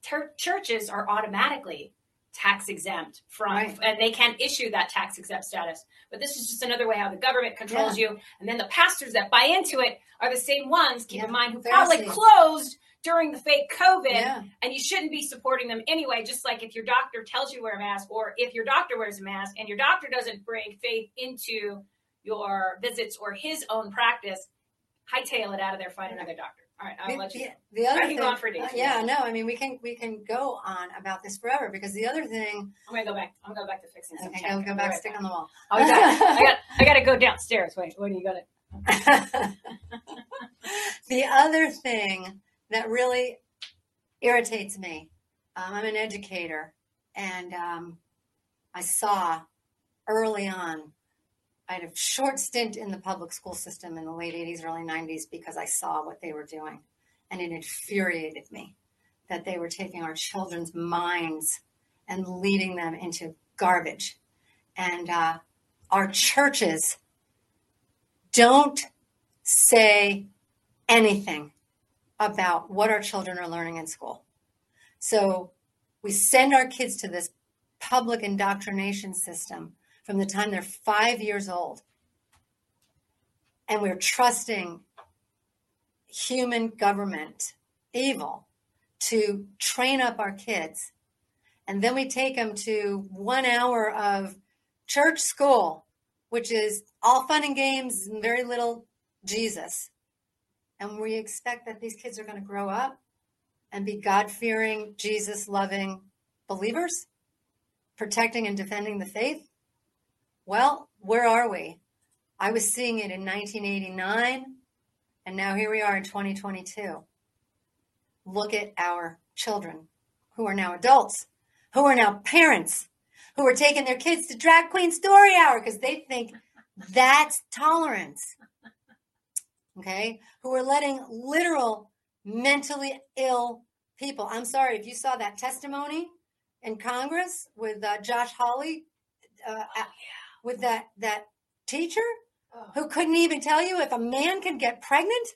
ter- churches are automatically tax exempt from, right. and they can issue that tax exempt status. But this is just another way how the government controls yeah. you. And then the pastors that buy into it are the same ones, keep yeah. in mind, who Seriously. probably closed during the fake COVID, yeah. and you shouldn't be supporting them anyway, just like if your doctor tells you to wear a mask, or if your doctor wears a mask and your doctor doesn't bring faith into your visits or his own practice, hightail it out of there, find another doctor. All right, I'll the, let you the, the other I can thing, go on for days. Uh, yeah, no, I mean, we can we can go on about this forever, because the other thing... I'm going to go back. I'm going to go back to fixing some okay, I'll go, go back, right stick back. on the wall. Oh, I got I got, I got to go downstairs. Wait, what do you got it? The other thing that really irritates me. Um, I'm an educator, and um, I saw early on, I had a short stint in the public school system in the late eighties, early nineties, because I saw what they were doing, and it infuriated me that they were taking our children's minds and leading them into garbage. And uh, our churches don't say anything about what our children are learning in school. So we send our kids to this public indoctrination system from the time they're five years old. And we're trusting human government, evil, to train up our kids. And then we take them to one hour of church school, which is all fun and games and very little Jesus. And we expect that these kids are going to grow up and be God-fearing, Jesus-loving believers, protecting and defending the faith. Well, where are we? I was seeing it in nineteen eighty-nine, and now here we are in twenty twenty-two. Look at our children, who are now adults, who are now parents, who are taking their kids to Drag Queen Story Hour because they think that's tolerance. Okay, who are letting literal mentally ill people. I'm sorry, if you saw that testimony in Congress with uh, Josh Hawley, uh, oh, yeah. with that, that teacher oh. who couldn't even tell you if a man could get pregnant.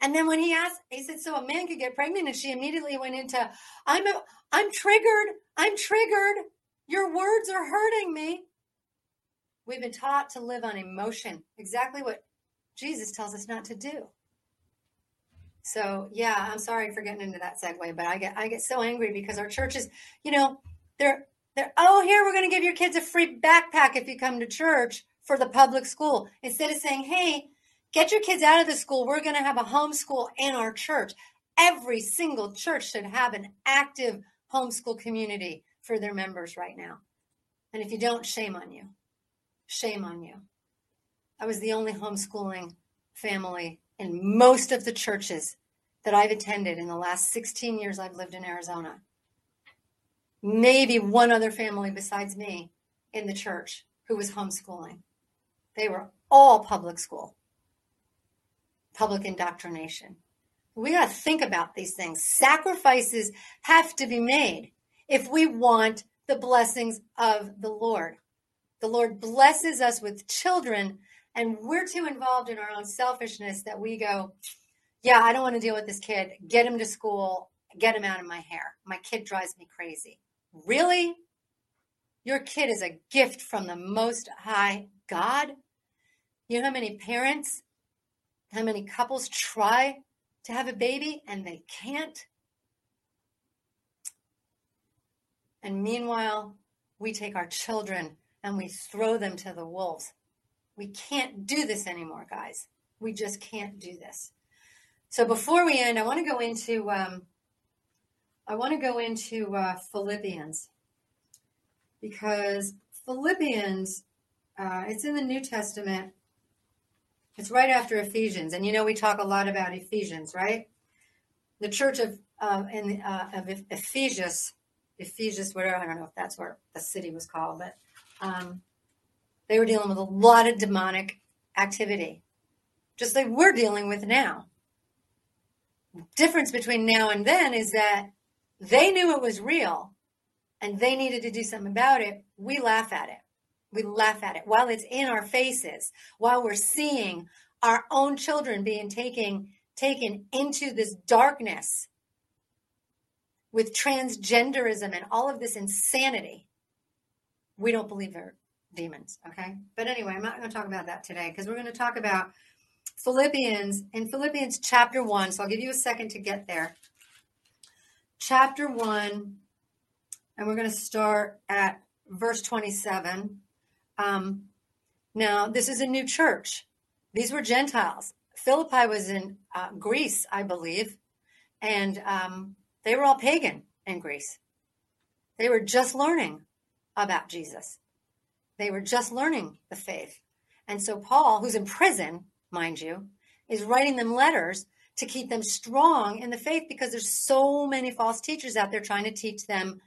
And then when he asked, he said, so a man could get pregnant, and she immediately went into, I'm, a, I'm triggered, I'm triggered, your words are hurting me. We've been taught to live on emotion, exactly what Jesus tells us not to do. So, yeah, I'm sorry for getting into that segue, but I get I get so angry because our churches, you know, they're, they're oh, here, we're going to give your kids a free backpack if you come to church for the public school. Instead of saying, hey, get your kids out of the school. We're going to have a homeschool in our church. Every single church should have an active homeschool community for their members right now. And if you don't, shame on you. Shame on you. I was the only homeschooling family in most of the churches that I've attended in the last sixteen years I've lived in Arizona. Maybe one other family besides me in the church who was homeschooling. They were all public school, public indoctrination. We got to think about these things. Sacrifices have to be made. if we want the blessings of the Lord. The Lord blesses us with children, and we're too involved in our own selfishness that we go, yeah, I don't want to deal with this kid. Get him to school. Get him out of my hair. My kid drives me crazy. Really? Your kid is a gift from the Most High God. You know how many parents, how many couples try to have a baby and they can't? And meanwhile, we take our children and we throw them to the wolves. We can't do this anymore, guys. We just can't do this. So before we end, I want to go into um, I want to go into uh, Philippians, because Philippians uh, it's in the New Testament. It's right after Ephesians, and you know we talk a lot about Ephesians, right? The church of uh, in uh, of Ephesus, Ephesus, whatever, I don't know if that's what the city was called, but um, they were dealing with a lot of demonic activity, just like we're dealing with now. The difference between now and then is that they knew it was real and they needed to do something about it. We laugh at it. We laugh at it while it's in our faces, while we're seeing our own children being taken, taken into this darkness with transgenderism and all of this insanity. We don't believe they're demons, okay? But anyway, I'm not going to talk about that today, because we're going to talk about Philippians, in Philippians chapter one. So I'll give you a second to get there. Chapter one, and we're going to start at verse twenty-seven. Um, now, this is a new church. These were Gentiles. Philippi was in uh, Greece, I believe, and um, they were all pagan in Greece. They were just learning about Jesus. They were just learning the faith. And so Paul, who's in prison, mind you, is writing them letters to keep them strong in the faith, because there's so many false teachers out there trying to teach them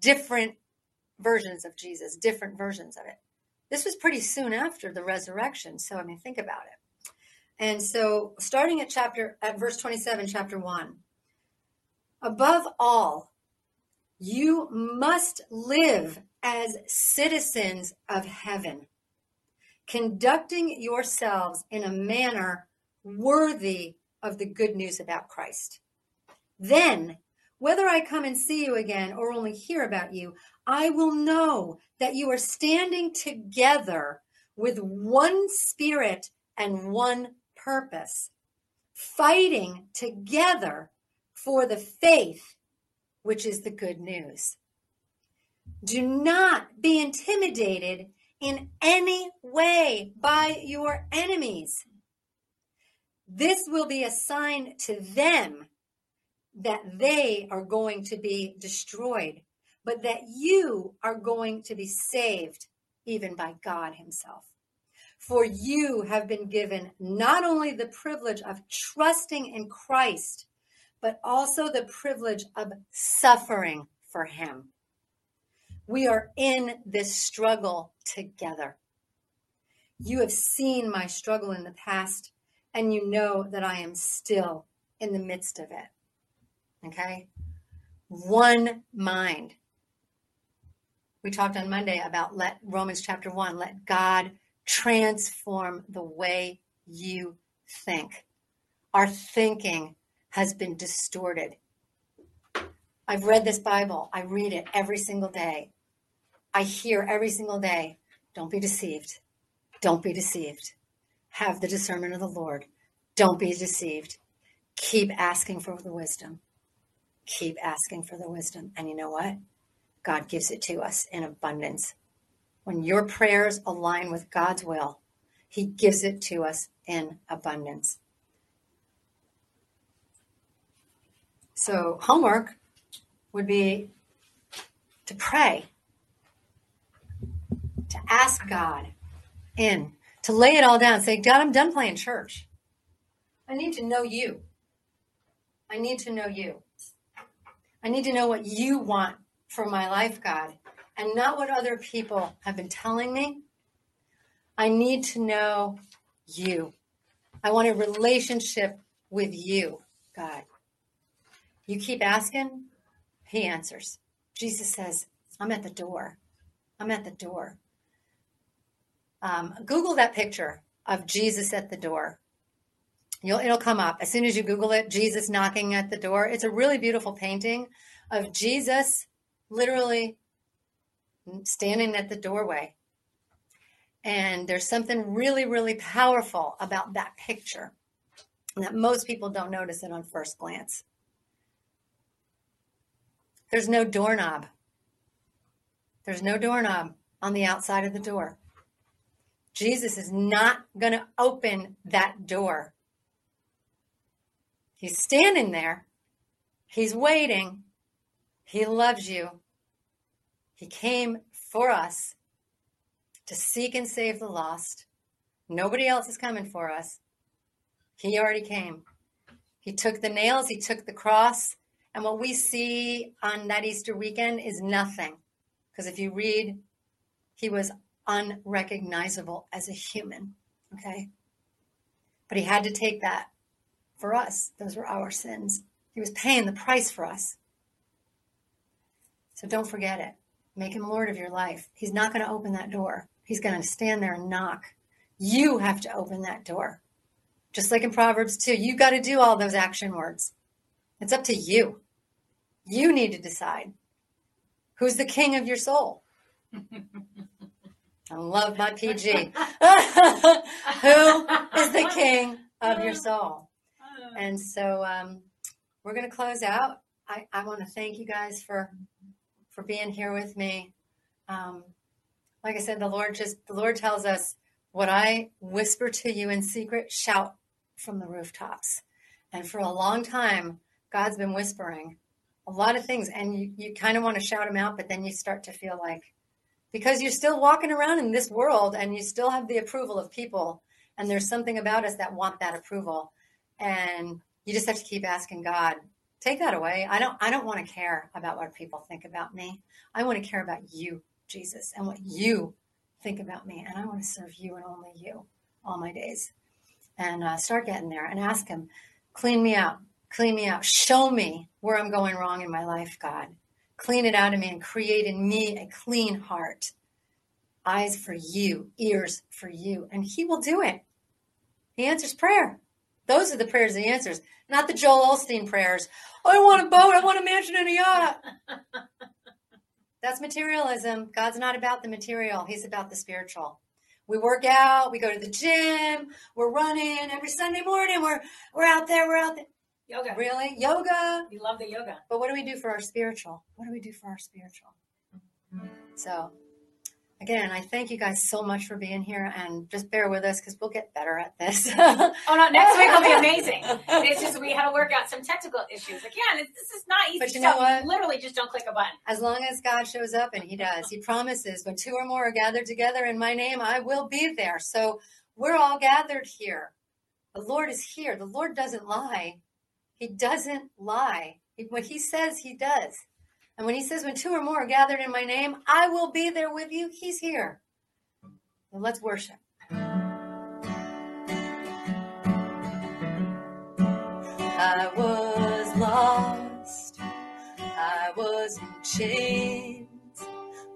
different versions of Jesus, different versions of it. This was pretty soon after the resurrection. So, I mean, think about it. And so starting at chapter, at verse twenty-seven, chapter one, above all, you must live as citizens of heaven, conducting yourselves in a manner worthy of the good news about Christ. Then, whether I come and see you again or only hear about you, I will know that you are standing together with one spirit and one purpose, fighting together for the faith, which is the good news. Do not be intimidated in any way by your enemies. This will be a sign to them that they are going to be destroyed, but that you are going to be saved, even by God Himself. For you have been given not only the privilege of trusting in Christ, but also the privilege of suffering for Him. We are in this struggle together. You have seen my struggle in the past, and you know that I am still in the midst of it. Okay? One mind. We talked on Monday about let Romans chapter one, let God transform the way you think. Our thinking has been distorted. I've read this Bible. I read it every single day. I hear every single day, don't be deceived. Don't be deceived. Have the discernment of the Lord. Don't be deceived. Keep asking for the wisdom. Keep asking for the wisdom. And you know what? God gives it to us in abundance. When your prayers align with God's will, He gives it to us in abundance. So homework would be to pray, to ask God in, to lay it all down. Say, God, I'm done playing church. I need to know you. I need to know you. I need to know what you want for my life, God, and not what other people have been telling me. I need to know you. I want a relationship with you, God. You keep asking, He answers. Jesus says, I'm at the door. I'm at the door. Um, Google that picture of Jesus at the door. You'll, it'll come up. As soon as you Google it, Jesus knocking at the door. It's a really beautiful painting of Jesus literally standing at the doorway. And there's something really, really powerful about that picture that most people don't notice it on first glance. There's no doorknob. There's no doorknob on the outside of the door. Jesus is not going to open that door. He's standing there. He's waiting. He loves you. He came for us to seek and save the lost. Nobody else is coming for us. He already came. He took the nails. He took the cross. And what we see on that Easter weekend is nothing. Because if you read, he was unrecognizable as a human, okay? But he had to take that for us. Those were our sins. He was paying the price for us. So don't forget it. Make him Lord of your life. He's not going to open that door. He's going to stand there and knock. You have to open that door. Just like in Proverbs two, you got to do all those action words. It's up to you. You need to decide. Who's the king of your soul? I love my P G. Who is the king of your soul? And so um, we're going to close out. I, I want to thank you guys for for being here with me. Um, like I said, the Lord just the Lord tells us, what I whisper to you in secret, shout from the rooftops. And for a long time, God's been whispering a lot of things, and you, you kind of want to shout them out, but then you start to feel like, because you're still walking around in this world and you still have the approval of people, and there's something about us that want that approval, and you just have to keep asking God, take that away. I don't I don't want to care about what people think about me. I want to care about you, Jesus, and what you think about me, and I want to serve you and only you all my days. And uh, start getting there and ask him, clean me out. Clean me out. Show me where I'm going wrong in my life, God. Clean it out of me and create in me a clean heart. Eyes for you, ears for you. And he will do it. He answers prayer. Those are the prayers he answers, not the Joel Osteen prayers. Oh, I want a boat. I want a mansion and a yacht. That's materialism. God's not about the material. He's about the spiritual. We work out. We go to the gym. We're running every Sunday morning. We're, we're out there. We're out there. Yoga. Really? Yoga. We love the yoga. But what do we do for our spiritual? What do we do for our spiritual? So, again, I thank you guys so much for being here, and just bear with us because we'll get better at this. Oh, no, next week will be amazing. It's just we had to work out some technical issues. Again, it's, this is not easy. But you know what? Literally just don't click a button. As long as God shows up, and he does. He promises, when two or more are gathered together in my name, I will be there. So we're all gathered here. The Lord is here. The Lord doesn't lie. He doesn't lie. What he says, he does. And when he says, when two or more are gathered in my name, I will be there with you. He's here. And let's worship. I was lost. I was in chains.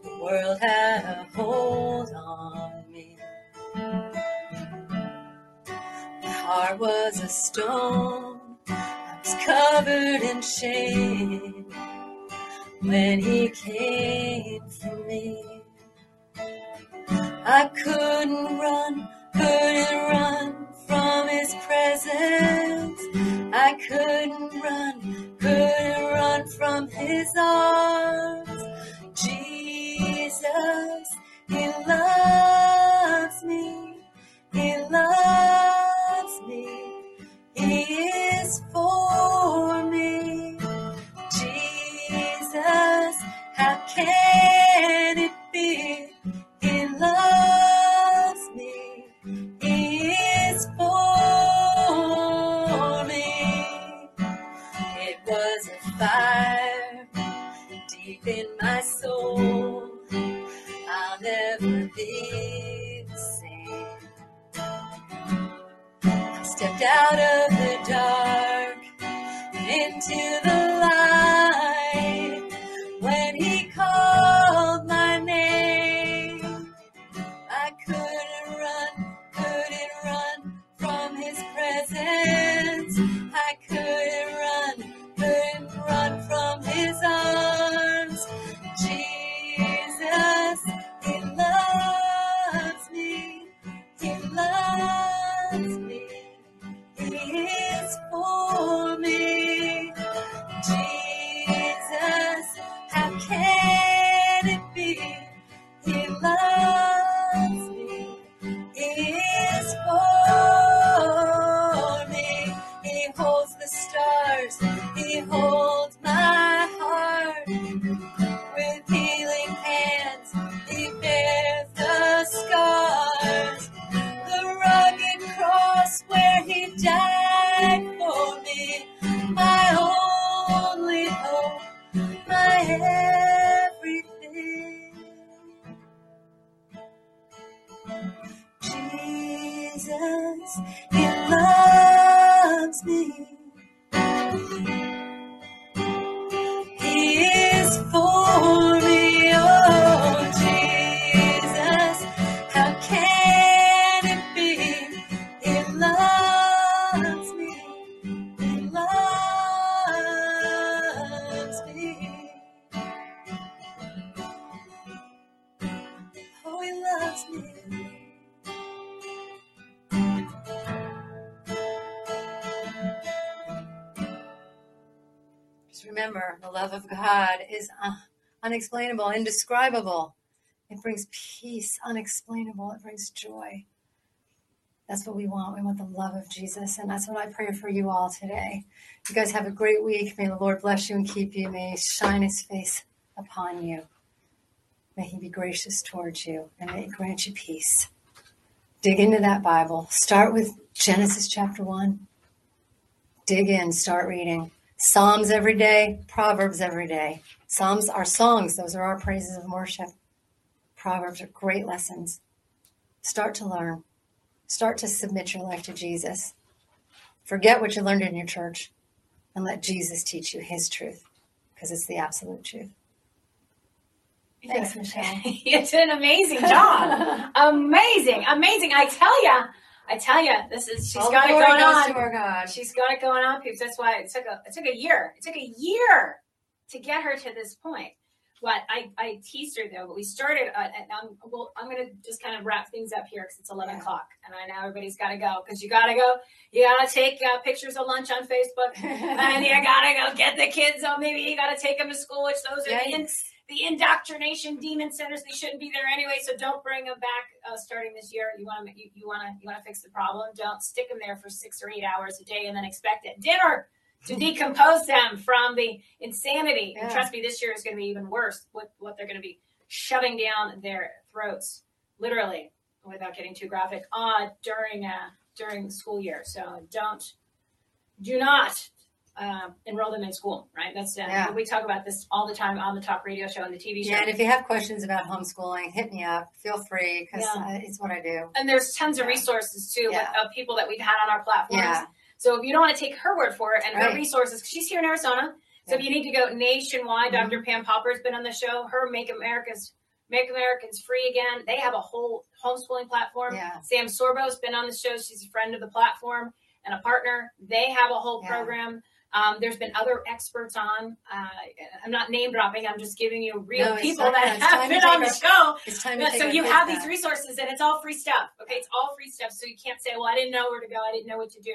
The world had a hold on me. My heart was a stone. Covered in shame when he came for me. I couldn't run, couldn't run from his presence. I couldn't run, couldn't run from his arms. Jesus, he loves me, he loves me. He is for me. Jesus, how can it be? He loves me. He is for me. It was a fire deep in my soul. I'll never be the same. I stepped out of the dark into the light when he presence. I couldn't run, couldn't run from his arms. Jesus, he loves me, he loves me, he is for me. Jesus, how can it be? He loves me, he is for me. He holds the stars, he holds my heart. With healing hands, he bears the scars. The rugged cross where he died for me, my only hope, my everything. Jesus, he loves me. He is for me, oh Jesus, how can it be? He loves me, he loves me. Oh, he loves me. Remember, the love of God is uh, unexplainable, indescribable. It brings peace, unexplainable. It brings joy. That's what we want. We want the love of Jesus. And that's what I pray for you all today. You guys have a great week. May the Lord bless you and keep you. May he shine his face upon you. May he be gracious towards you. And may he grant you peace. Dig into that Bible. Start with Genesis chapter one. Dig in. Start reading. Psalms every day, Proverbs every day. Psalms are songs. Those are our praises of worship. Proverbs are great lessons. Start to learn. Start to submit your life to Jesus. Forget what you learned in your church and let Jesus teach you his truth, because it's the absolute truth. Thanks, Michelle. You did an amazing job. Amazing, amazing. I tell ya. I tell you, this is she's All got it going on. To her God. She's got it going on, peeps. That's why it took a it took a year. It took a year to get her to this point. What I, I teased her though, but we started. Uh, and I'm well, I'm gonna just kind of wrap things up here because it's eleven yeah. o'clock, and I know everybody's got to go because you got to go. You got to take uh, pictures of lunch on Facebook, and you got to go get the kids. Oh, maybe you got to take them to school, which those Yikes. are the. In- The indoctrination demon centers, they shouldn't be there anyway, so don't bring them back uh, starting this year. You want to you, you want to you want to fix the problem. Don't stick them there for six or eight hours a day and then expect at dinner to decompose them from the insanity. Yeah. And trust me, this year is going to be even worse with what they're going to be shoving down their throats, literally, without getting too graphic, uh, during uh, during the school year. So don't do not. Uh, enroll them in school, right? That's uh, yeah. We talk about this all the time on the talk radio show and the T V show. Yeah, and if you have questions about homeschooling, hit me up. Feel free, because yeah. it's what I do. And there's tons yeah. of resources too yeah. with, of people that we've had on our platforms. Yeah. So if you don't want to take her word for it and right. her resources, because she's here in Arizona, so yeah. if you need to go nationwide, mm-hmm. Doctor Pam Popper has been on the show. Her Make America's Make Americans Free Again. They have a whole homeschooling platform. Yeah. Sam Sorbo has been on the show. She's a friend of the platform and a partner. They have a whole yeah. program. Um, there's been other experts on. Uh, I'm not name dropping. I'm just giving you real no, people that it's have been on our, the show. It's time to so you have that. These resources, and it's all free stuff. Okay, it's all free stuff. So you can't say, "Well, I didn't know where to go. I didn't know what to do."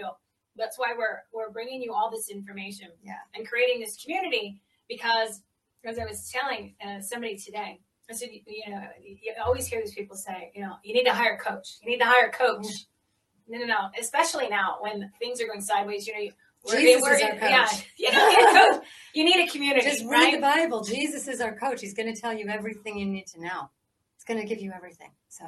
That's why we're we're bringing you all this information yeah. and creating this community. Because as I was telling uh, somebody today, I said, you, you know, you always hear these people say, you know, you need to hire a coach. You need to hire a coach. Mm-hmm. No, no, no. Especially now when things are going sideways, you know. You, Jesus is our coach. Yeah, you don't need a coach. You need a community. Just read right? the Bible. Jesus is our coach. He's going to tell you everything you need to know. It's going to give you everything. So,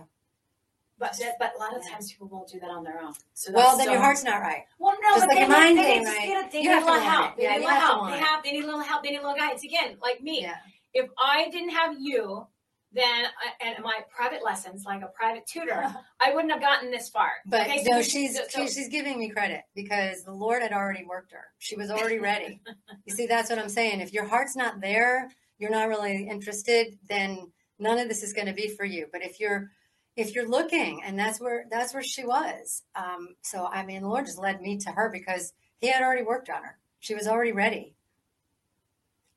but but a lot of yeah. times people won't do that on their own. So well, then so, your heart's not right. Well, no, just but like they, mind they, game, they, right? they, they have need a little help. They need a little help. They have. They need a little help. They need a little guidance. Again, like me, yeah. if I didn't have you, then I, and my private lessons, like a private tutor, I wouldn't have gotten this far. But okay, so no, she's so, she, she's giving me credit because the Lord had already worked her. She was already ready. You see, that's what I'm saying. If your heart's not there, you're not really interested, then none of this is going to be for you. But if you're if you're looking. And that's where, that's where she was. Um, so, I mean, the Lord just led me to her because he had already worked on her. She was already ready.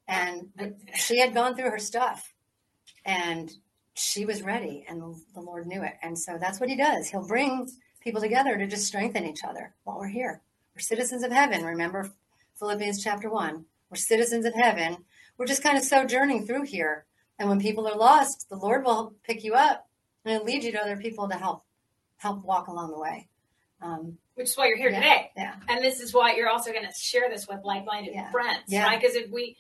And she had gone through her stuff and she was ready, and the Lord knew it. And so that's what he does. He'll bring people together to just strengthen each other while we're here. We're citizens of heaven. Remember Philippians chapter one, we're citizens of heaven. We're just kind of sojourning through here. And when people are lost, the Lord will pick you up and lead you to other people to help, help walk along the way. Um, Which is why you're here yeah, today. Yeah. And this is why you're also going to share this with like-minded yeah. friends, yeah. right? Because if we...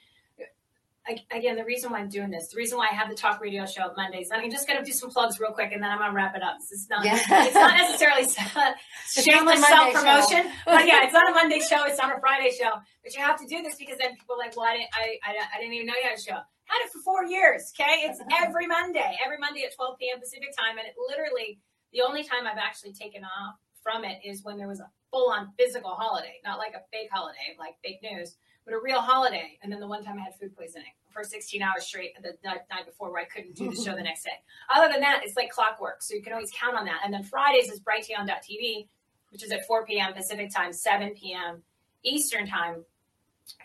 Again, the reason why I'm doing this, the reason why I have the talk radio show on Mondays, and I'm just going to do some plugs real quick, and then I'm going to wrap it up. It's not, yeah. it's not necessarily shameless self-promotion, but yeah, it's not a Monday show. It's not a Friday show, but you have to do this because then people are like, well, I didn't, I, I, I didn't even know you had a show. I had it for four years. Okay. It's every Monday, every Monday at twelve p.m. Pacific time. And it literally, the only time I've actually taken off from it is when there was a full on physical holiday, not like a fake holiday, like fake news, but a real holiday. And then the one time I had food poisoning for sixteen hours straight the night before where I couldn't do the show the next day. Other than that, it's like clockwork. So you can always count on that. And then Fridays is Brighteon dot t v, which is at four p.m. Pacific time, seven p.m. Eastern time.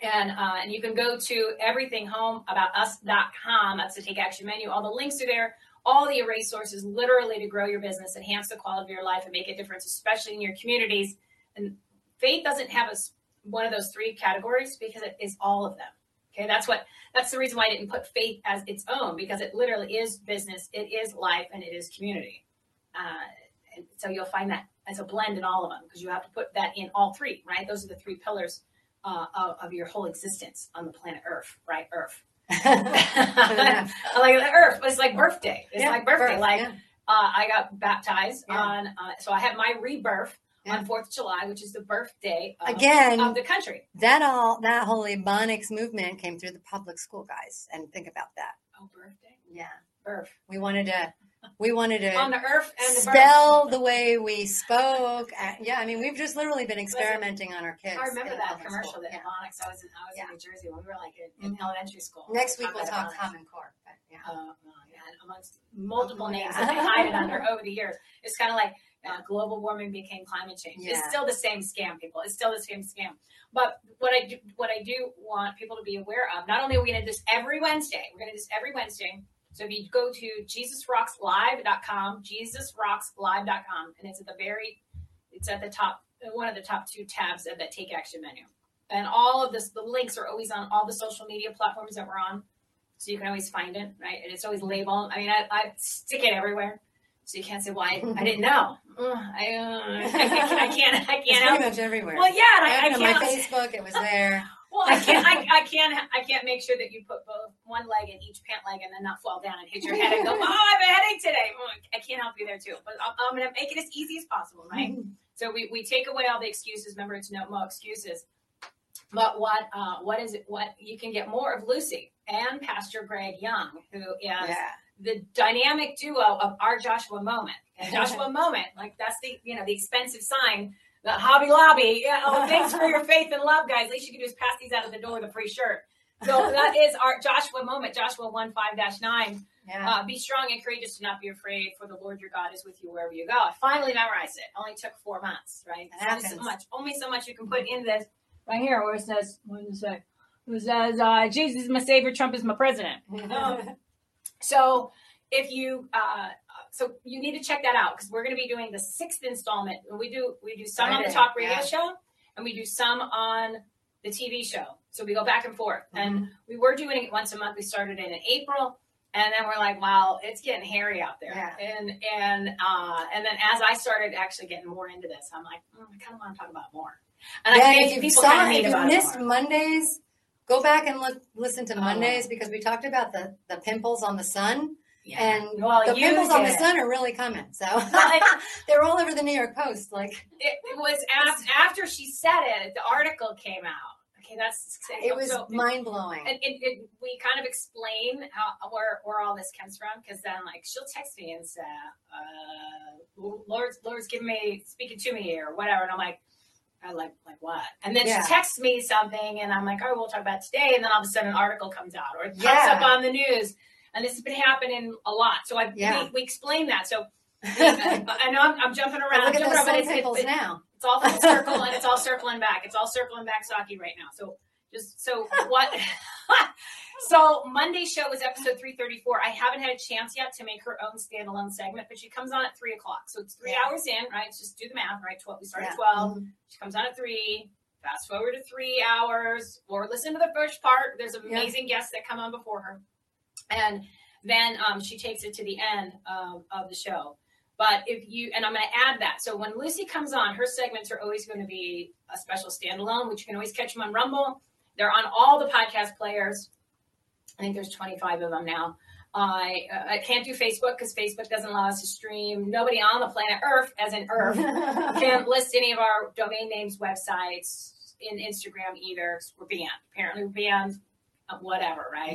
And uh, and you can go to everything home about us dot com. That's the Take Action menu. All the links are there. All the resources literally to grow your business, enhance the quality of your life, and make a difference, especially in your communities. And faith doesn't have a one of those three categories because it is all of them. Okay. That's what, that's the reason why I didn't put faith as its own, because it literally is business. It is life and it is community. Uh, and so you'll find that as a blend in all of them, because you have to put that in all three, right? Those are the three pillars uh, of, of your whole existence on the planet Earth, right? Earth. Like the Earth, it's like birthday. It's yeah, like birthday. Birth, like yeah. uh, I got baptized yeah. on, uh, so I had my rebirth Yeah. on fourth of July, which is the birthday of, Again, of the country. That all that whole Ebonics movement came through the public school, guys. And think about that. Oh, birthday. Yeah. Birth. We wanted to we wanted to on the earth and the spell birth. The way we spoke. And, yeah, I mean we've just literally been experimenting on our kids. I remember that commercial school. That yeah. Ebonics. I was in I was yeah. in New Jersey when we were like in, in mm-hmm. elementary school. Next week we'll talk Common Core. But yeah. Uh, oh, yeah. Amongst multiple oh, names yeah. that they hide it under over the years. It's kinda like Uh, global warming became climate change. Yeah. It's still the same scam, people. It's still the same scam. But what I do, what I do want people to be aware of, not only are we going to do this every Wednesday, we're going to do this every Wednesday. So if you go to Jesus Rocks Live dot com, Jesus Rocks Live dot com, and it's at the very, it's at the top, one of the top two tabs of that Take Action menu. And all of this, the links are always on all the social media platforms that we're on. So you can always find it, right? And it's always labeled. I mean, I, I stick it everywhere. So you can't say, well, I, I didn't know. Uh, I, uh, I can't, I can't, I can't. It's pretty much everywhere. Well, yeah. And I, I, I can't. My Facebook, it was there. Well, I can't, I, I can't, I can't make sure that you put both one leg in each pant leg and then not fall down and hit your head and go, oh, I have a headache today. I can't help you there too. But I'm, I'm going to make it as easy as possible, right? Mm-hmm. So we, we take away all the excuses. Remember, it's no more excuses. But what, uh, what is it? What you can get more of Lucy and Pastor Greg Young, who is. Yeah. The dynamic duo of Our Joshua Moment. And Joshua Moment, like that's the, you know, the expensive sign, the Hobby Lobby, yeah, oh, thanks for your faith and love, guys. At least you can do is pass these out of the door with a free shirt. So that is Our Joshua Moment, Joshua one five dash nine. Yeah. Uh, be strong and courageous to not be afraid, for the Lord your God is with you wherever you go. I finally memorized it. Only took four months, right? Only so much. Only so much you can put in this right here where it says, what does it say? It says, uh, Jesus is my savior, Trump is my president. Um, So if you, uh, so you need to check that out, because we're going to be doing the sixth installment. We do, we do some Friday, on the talk radio yeah. show, and we do some on the T V show. So we go back and forth mm-hmm. and we were doing it once a month. We started it in April, and then we're like, wow, it's getting hairy out there. Yeah. And, and, uh, and then as I started actually getting more into this, I'm like, oh, I kind of want to talk about more. And yeah, I think if you people saw it, you missed Mondays. Go back and look, listen to Mondays, because we talked about the, the pimples on the sun, yeah. and well, the pimples on the sun are really coming. So they're all over the New York Post. Like it, it was after, after she said it, the article came out. Okay, that's it was so, mind blowing. And it, it, we kind of explain how where where all this comes from, because then like she'll text me and say, uh, "Lord's Lord's giving me speaking to me or whatever," and I'm like. I like, like what? And then yeah. she texts me something and I'm like, oh, we'll talk about it today. And then all of a sudden an article comes out or it pops yeah. up on the news. And this has been happening a lot. So I, yeah. we, we explain that. So I know I'm, I'm jumping around. Look at jumping those around, circles it's, it, now. It's all full circle and it's all circling back. It's all circling back, Saki, right now. So just so what? So Monday's show is episode three thirty-four. I haven't had a chance yet to make her own standalone segment, but she comes on at three o'clock. So it's three yeah. hours in, right? It's just do the math, right? twelve. We start yeah. at twelve. Mm-hmm. She comes on at three. Fast forward to three hours, or listen to the first part. There's amazing yeah. guests that come on before her, and then um, she takes it to the end of, of the show. But if you, and I'm going to add that. So when Lucy comes on, her segments are always going to be a special standalone, which you can always catch them on Rumble. They're on all the podcast players. I think there's twenty-five of them now. I, uh, I can't do Facebook because Facebook doesn't allow us to stream. Nobody on the planet Earth, as in Earth, can't list any of our domain names, websites, in Instagram either. We're banned. Apparently we're banned. Uh, whatever, right?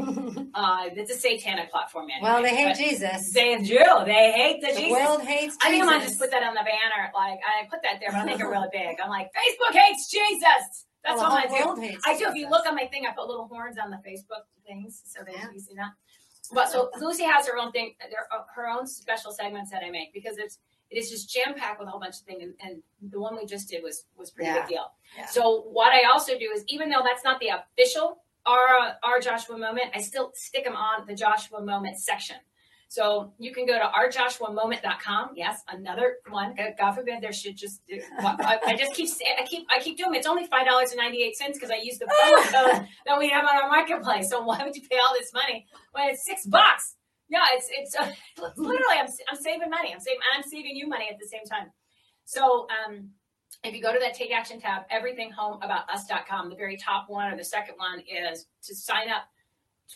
uh, it's a satanic platform. Anyway, well, they hate Jesus. They do. They hate the, the Jesus. The world hates Jesus. I think I might just put that on the banner. Like, I put that there, but I make it really big. I'm like, Facebook hates Jesus. That's well, all I do. I do. Jesus. If you look on my thing, I put little horns on the Facebook things, so that yeah. you see that. But so Lucy has her own thing, her own special segments that I make, because it's it is just jam packed with a whole bunch of things, and, and the one we just did was was pretty yeah. big deal. Yeah. So what I also do is, even though that's not the official our our Joshua Moment, I still stick them on the Joshua Moment section. So you can go to our Joshua Moment dot com. Yes, another one. God forbid there should just. I, I just keep I keep I keep doing it. It's only five dollars and ninety eight cents because I use the promo code that we have on our marketplace. So why would you pay all this money when it's six bucks? Yeah, it's it's uh, literally I'm I'm saving money. I'm saving I'm saving you money at the same time. So um, if you go to that Take Action tab, Everything Home About Us dot com, the very top one or the second one is to sign up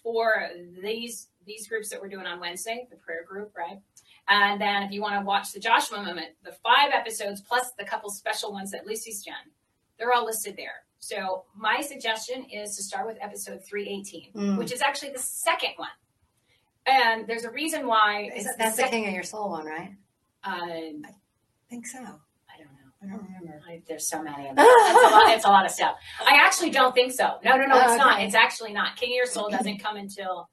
for these. These groups that we're doing on Wednesday, the prayer group, right? And then if you want to watch the Joshua Moment, the five episodes plus the couple special ones that Lucy's done, they're all listed there. So my suggestion is to start with episode three eighteen, mm. which is actually the second one. And there's a reason why. It's that's the, the King of Your Soul one, right? Um, I think so. I don't know. I don't remember. I, there's so many of them. It's a lot, it's a lot of stuff. I actually don't think so. No, no, no, it's oh, okay. not. It's actually not. King of Your Soul doesn't come until...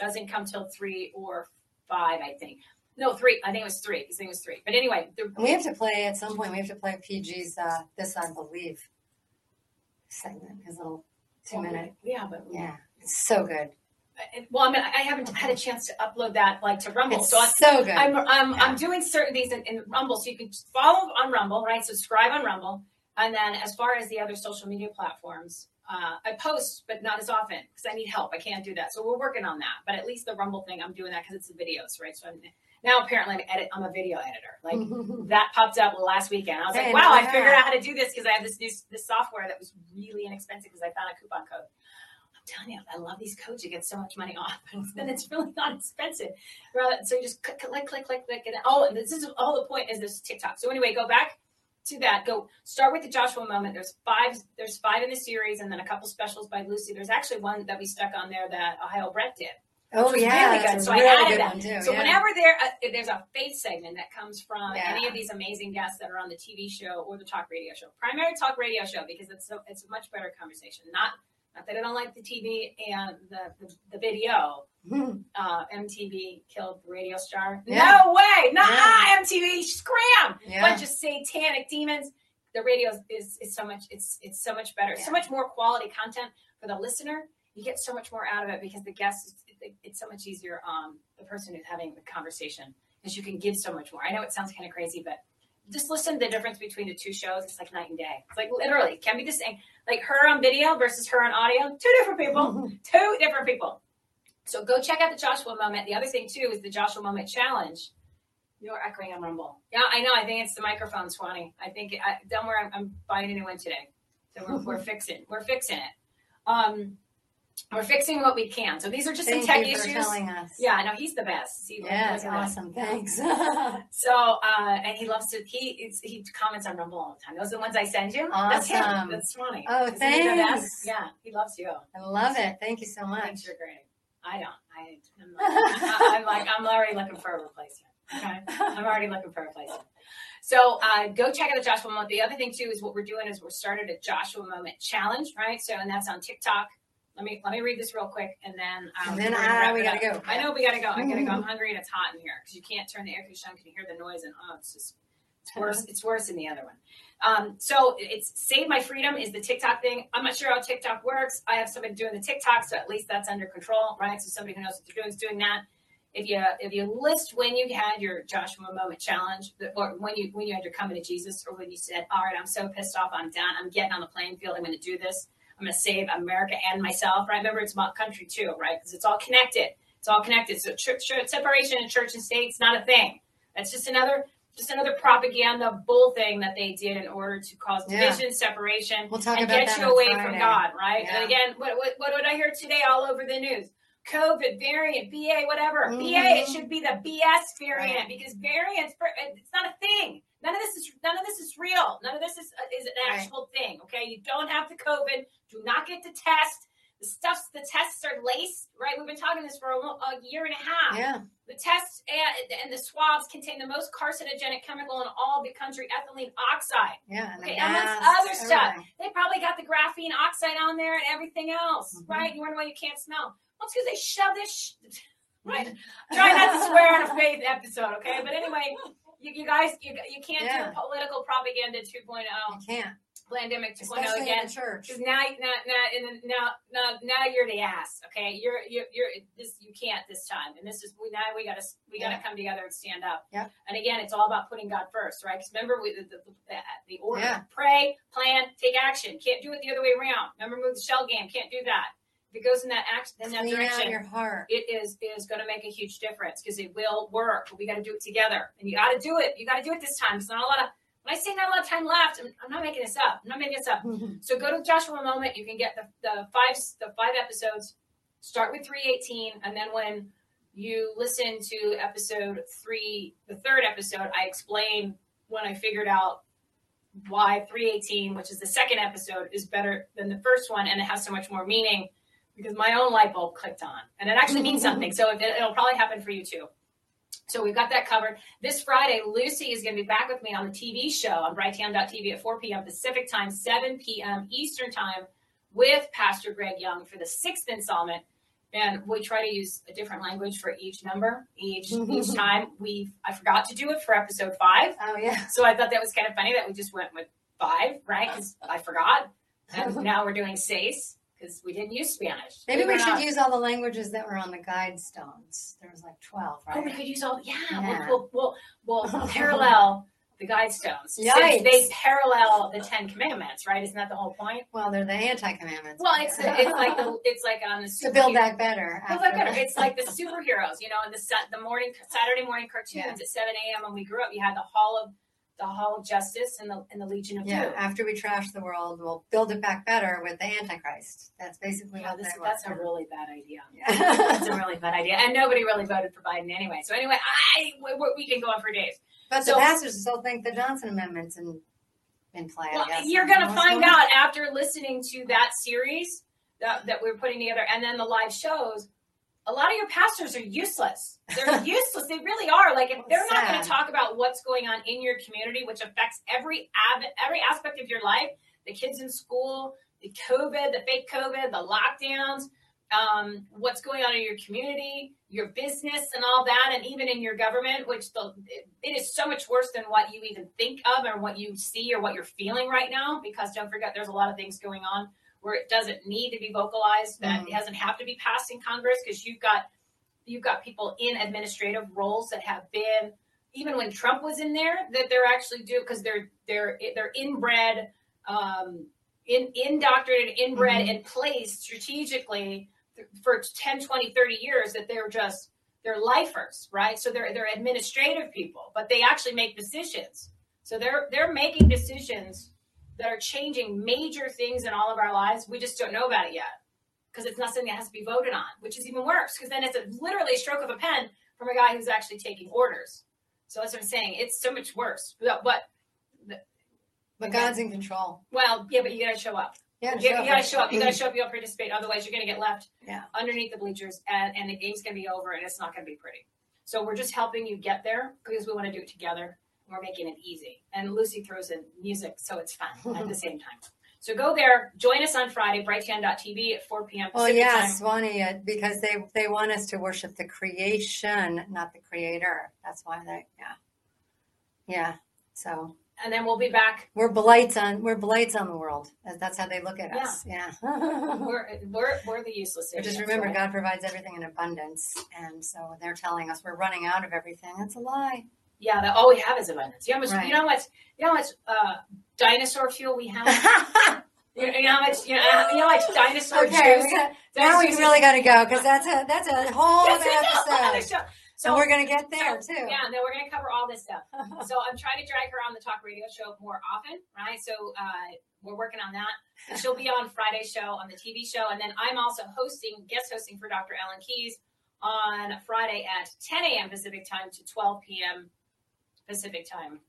Doesn't come till three or five, I think. No, three. I think it was three. I think it was three. But anyway. The- we have to play, at some point, we have to play P G's uh, This I Believe segment, his little two-minute. Yeah, but. Yeah, it's so good. Well, I mean, I haven't had a chance to upload that, like, to Rumble. It's so, I, so good. I'm, I'm, yeah. I'm doing certain things in, in Rumble, so you can follow on Rumble, right? Subscribe on Rumble. And then as far as the other social media platforms, Uh, I post, but not as often because I need help. I can't do that. So we're working on that. But at least the Rumble thing, I'm doing that because it's the videos, right? So I'm, now apparently I'm, edit, I'm a video editor. Like that popped up last weekend. I was like, wow, I figured out how to do this because I have this new this software that was really inexpensive because I found a coupon code. I'm telling you, I love these codes. You get so much money off. And it's really not expensive. So you just click, click, click, click, click. And oh, and this is all the point is this TikTok. So anyway, go back. To that, go start with the Joshua Moment. There's five. There's five in the series, and then a couple specials by Lucy. There's actually one that we stuck on there that Ohio Brett did. Oh yeah, really good. So really I added that. Too, so yeah. whenever there uh, there's a faith segment that comes from yeah. any of these amazing guests that are on the T V show or the talk radio show, primary talk radio show, because it's a, it's a much better conversation. Not not that I don't like the T V and the the, the video. Mm-hmm. Uh, M T V killed the radio star. Yeah. No way! Nah, yeah. M T V scram! Yeah. Bunch of satanic demons. The radio is, is so much. It's it's so much better. Yeah. So much more quality content for the listener. You get so much more out of it because the guest. It, it's so much easier. Um, the person who's having the conversation because you can give so much more. I know it sounds kind of crazy, but just listen to the difference between the two shows. It's like night and day. It's like literally can be the same. Like her on video versus her on audio. Two different people. Mm-hmm. Two different people. So go check out the Joshua Moment. The other thing, too, is the Joshua Moment Challenge. You're echoing on Rumble. Yeah, I know. I think it's the microphone, Swanee. I think it, I, don't worry. I'm, I'm buying a new one today. So we're, we're fixing. We're fixing it. Um, we're fixing what we can. So these are just Thank some tech you for issues. Telling us. Yeah, I know. He's the best. He yeah, that's awesome. That. Thanks. so, uh, and he loves to, he it's, he comments on Rumble all the time. Those are the ones I send you. Awesome. That's him. That's Swanee. Oh, Isn't thanks. He the best? Yeah, he loves you. I love it. Thank you so much. Thanks, you're great. I don't. I, I'm, like, I'm like, I'm already looking for a replacement. Okay. I'm already looking for a replacement. So uh, go check out the Joshua Moment. The other thing, too, is what we're doing is we're started a Joshua Moment Challenge, right? So, and that's on TikTok. Let me let me read this real quick, and then um, and then I, we gotta go. I know we gotta go. I gotta go. I'm hungry and it's hot in here because you can't turn the air conditioner on. You can hear the noise, and oh, it's just it's worse. It's worse than the other one. Um, so it's Save My Freedom is the TikTok thing. I'm not sure how TikTok works. I have somebody doing the TikTok, so at least that's under control, right? So somebody who knows what they're doing is doing that. If you if you list when you had your Joshua Moment challenge, or when you when you had your coming to Jesus, or when you said, "All right, I'm so pissed off, I'm done, I'm getting on the playing field, I'm going to do this. I'm going to save America and myself." Right? Remember, it's about country too, right? Because it's all connected. It's all connected. So church, church, separation in church and state is not a thing. That's just another just another propaganda bull thing that they did in order to cause division, yeah. separation, we'll talk and about get you away Friday. From God, right? Yeah. And again, what, what what did I hear today all over the news? COVID variant, B A, whatever. Mm-hmm. B A, it should be the B S variant, right? Because variants, it's not a thing. None of this is none of this is real. None of this is is an actual right. thing. Okay, you don't have the COVID. Do not get the test. The stuffs, the tests are laced, right? We've been talking this for a, a year and a half. Yeah. The tests and, and the swabs contain the most carcinogenic chemical in all the country, ethylene oxide. Yeah. Okay, amongst other stuff, everything. They probably got the graphene oxide on there and everything else, mm-hmm. right? You wonder why you can't smell. Well, it's because they shove this. Sh- right. Try not to swear on a faith episode, okay? But anyway. You, you guys, you, you can't yeah. do political propaganda two point oh. You can't. Pandemic two point oh again. Because now, now, now, now, now, now you're the ass. Okay, you're, you're, you're. This you can't this time. And this is now we gotta, we yeah. gotta come together and stand up. Yeah. And again, it's all about putting God first, right? Because remember, we, the, the, the order: yeah. pray, plan, take action. Can't do it the other way around. Remember, move the shell game. Can't do that. If it goes in that action, in that direction, your heart. It is it is going to make a huge difference because it will work. But we got to do it together, and you got to do it. You got to do it this time. It's not a lot of. When I say not a lot of time left, I'm, I'm not making this up. I'm not making this up. Mm-hmm. So go to Joshua Moment. You can get the, the five the five episodes. Start with three eighteen, and then when you listen to episode three, the third episode, I explain when I figured out why three eighteen, which is the second episode, is better than the first one, and it has so much more meaning. Because my own light bulb clicked on, and it actually means something. So it, it'll probably happen for you too. So we've got that covered. This Friday, Lucy is going to be back with me on the T V show on Brighteon dot T V at four p.m. Pacific time, seven p.m. Eastern time with Pastor Greg Young for the sixth installment. And we try to use a different language for each number, each each time. We I forgot to do it for episode five. Oh, yeah. So I thought that was kind of funny that we just went with five, right? Because I forgot. And now we're doing seis. Because we didn't use Spanish. Maybe we, we should not. Use all the languages that were on the guidestones. There was like twelve, right? Oh, we could use all, yeah. yeah. We'll, we'll, we'll, we'll parallel the guidestones. Yikes. They parallel the Ten Commandments, right? Isn't that the whole point? Well, they're the anti-commandments. Well, it's it's like the, it's like on the super. To build back better. Build back better. It's like the superheroes, you know, and the the morning Saturday morning cartoons yeah. at seven a.m. when we grew up. You had the Hall of the Hall of Justice and the and the Legion of yeah, Doom. After we trash the world, we'll build it back better with the Antichrist. That's basically yeah, how this that That's a really bad idea. Yeah. That's a really bad idea. And nobody really voted for Biden anyway. So anyway, I we can go on for days. But so, the pastors still think the Johnson Amendment's in, in play, well, I guess. You're going to find out after listening to that series that, that we're putting together and then the live shows. A lot of your pastors are useless. They're useless. They really are. Like, if they're not going to talk about what's going on in your community, which affects every av- every aspect of your life, the kids in school, the COVID, the fake COVID, the lockdowns, um, what's going on in your community, your business and all that, and even in your government, which the, it, it is so much worse than what you even think of or what you see or what you're feeling right now, because don't forget there's a lot of things going on where it doesn't need to be vocalized, that mm-hmm. it doesn't have to be passed in Congress because you've got you've got people in administrative roles that have been, even when Trump was in there, that they're actually do because they're they're they're inbred, um, in indoctrinated, inbred, mm-hmm. and placed strategically th- for ten, twenty, thirty years that they're just they're lifers, right? So they're they're administrative people, but they actually make decisions. So they're they're making decisions that are changing major things in all of our lives. We just don't know about it yet because it's not something that has to be voted on, which is even worse because then it's a, literally a stroke of a pen from a guy who's actually taking orders. So that's what I'm saying. It's so much worse. But but, but God's in control. Well, yeah, but you got to show up. Yeah, you got to show up. You got to show up. You got to participate. Otherwise, you're going to get left yeah. underneath the bleachers, and, and the game's going to be over, and it's not going to be pretty. So we're just helping you get there because we want to do it together. We're making it easy. And Lucy throws in music, so it's fun at the same time. So go there, join us on Friday, Brighteon dot t v at four p.m. Pacific. Well, yes, Bonnie, because they, they want us to worship the creation, not the creator. That's why they, yeah. Yeah, so. And then we'll be back. We're blights on we're blights on the world. That's how they look at us. Yeah, yeah. we're, we're we're the useless. Just remember, right? God provides everything in abundance, and so they're telling us we're running out of everything. That's a lie. Yeah, that all we have is abundance. You know how much? Right. You know how much? You know how much uh, dinosaur fuel we have? You know how much? You know, you know how much dinosaur okay, juice? We got, now we really got to go because that's a that's a whole that's other episode. Show. So and we're going to get there, so, too. Yeah, no, we're going to cover all this stuff. So I'm trying to drag her on the talk radio show more often, right? So uh, we're working on that. And she'll be on Friday's show, on the T V show. And then I'm also hosting, guest hosting for Doctor Ellen Keyes on Friday at ten a.m. Pacific time to twelve p.m. Pacific time.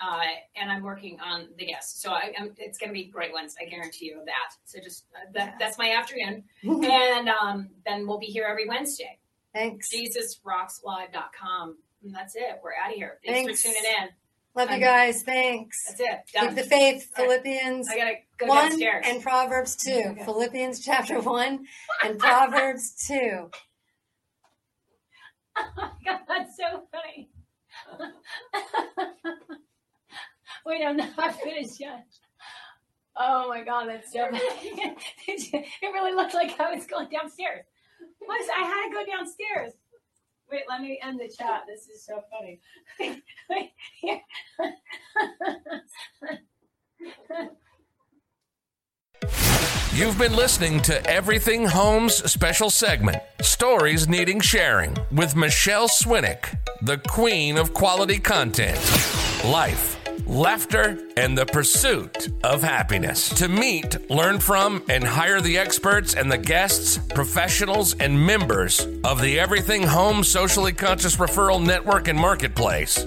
Uh, and I'm working on the guests. So I, I'm, it's going to be great ones. I guarantee you that. So just uh, that, yeah. that's my afternoon. And um, then we'll be here every Wednesday. Thanks. Jesus Rocks Live dot com. And that's it. We're out of here. Thanks, Thanks. for tuning in. Love um, you guys. Thanks. That's it. Done. Keep the faith. All Philippians right. I gotta go one downstairs. And Proverbs two. Okay. Philippians chapter one and Proverbs two. Oh my God, that's so funny. Wait, I'm not finished yet. Oh my God, that's so funny. It really looked like I was going downstairs. Was I had to go downstairs. Wait, let me end the chat. This is so funny. Wait, wait, yeah. You've been listening to Everything Home's special segment, Stories Needing Sharing, with Michelle Swinnick, the queen of quality content, life, laughter, and the pursuit of happiness. To meet, learn from, and hire the experts and the guests, professionals, and members of the Everything Home Socially Conscious Referral Network and Marketplace,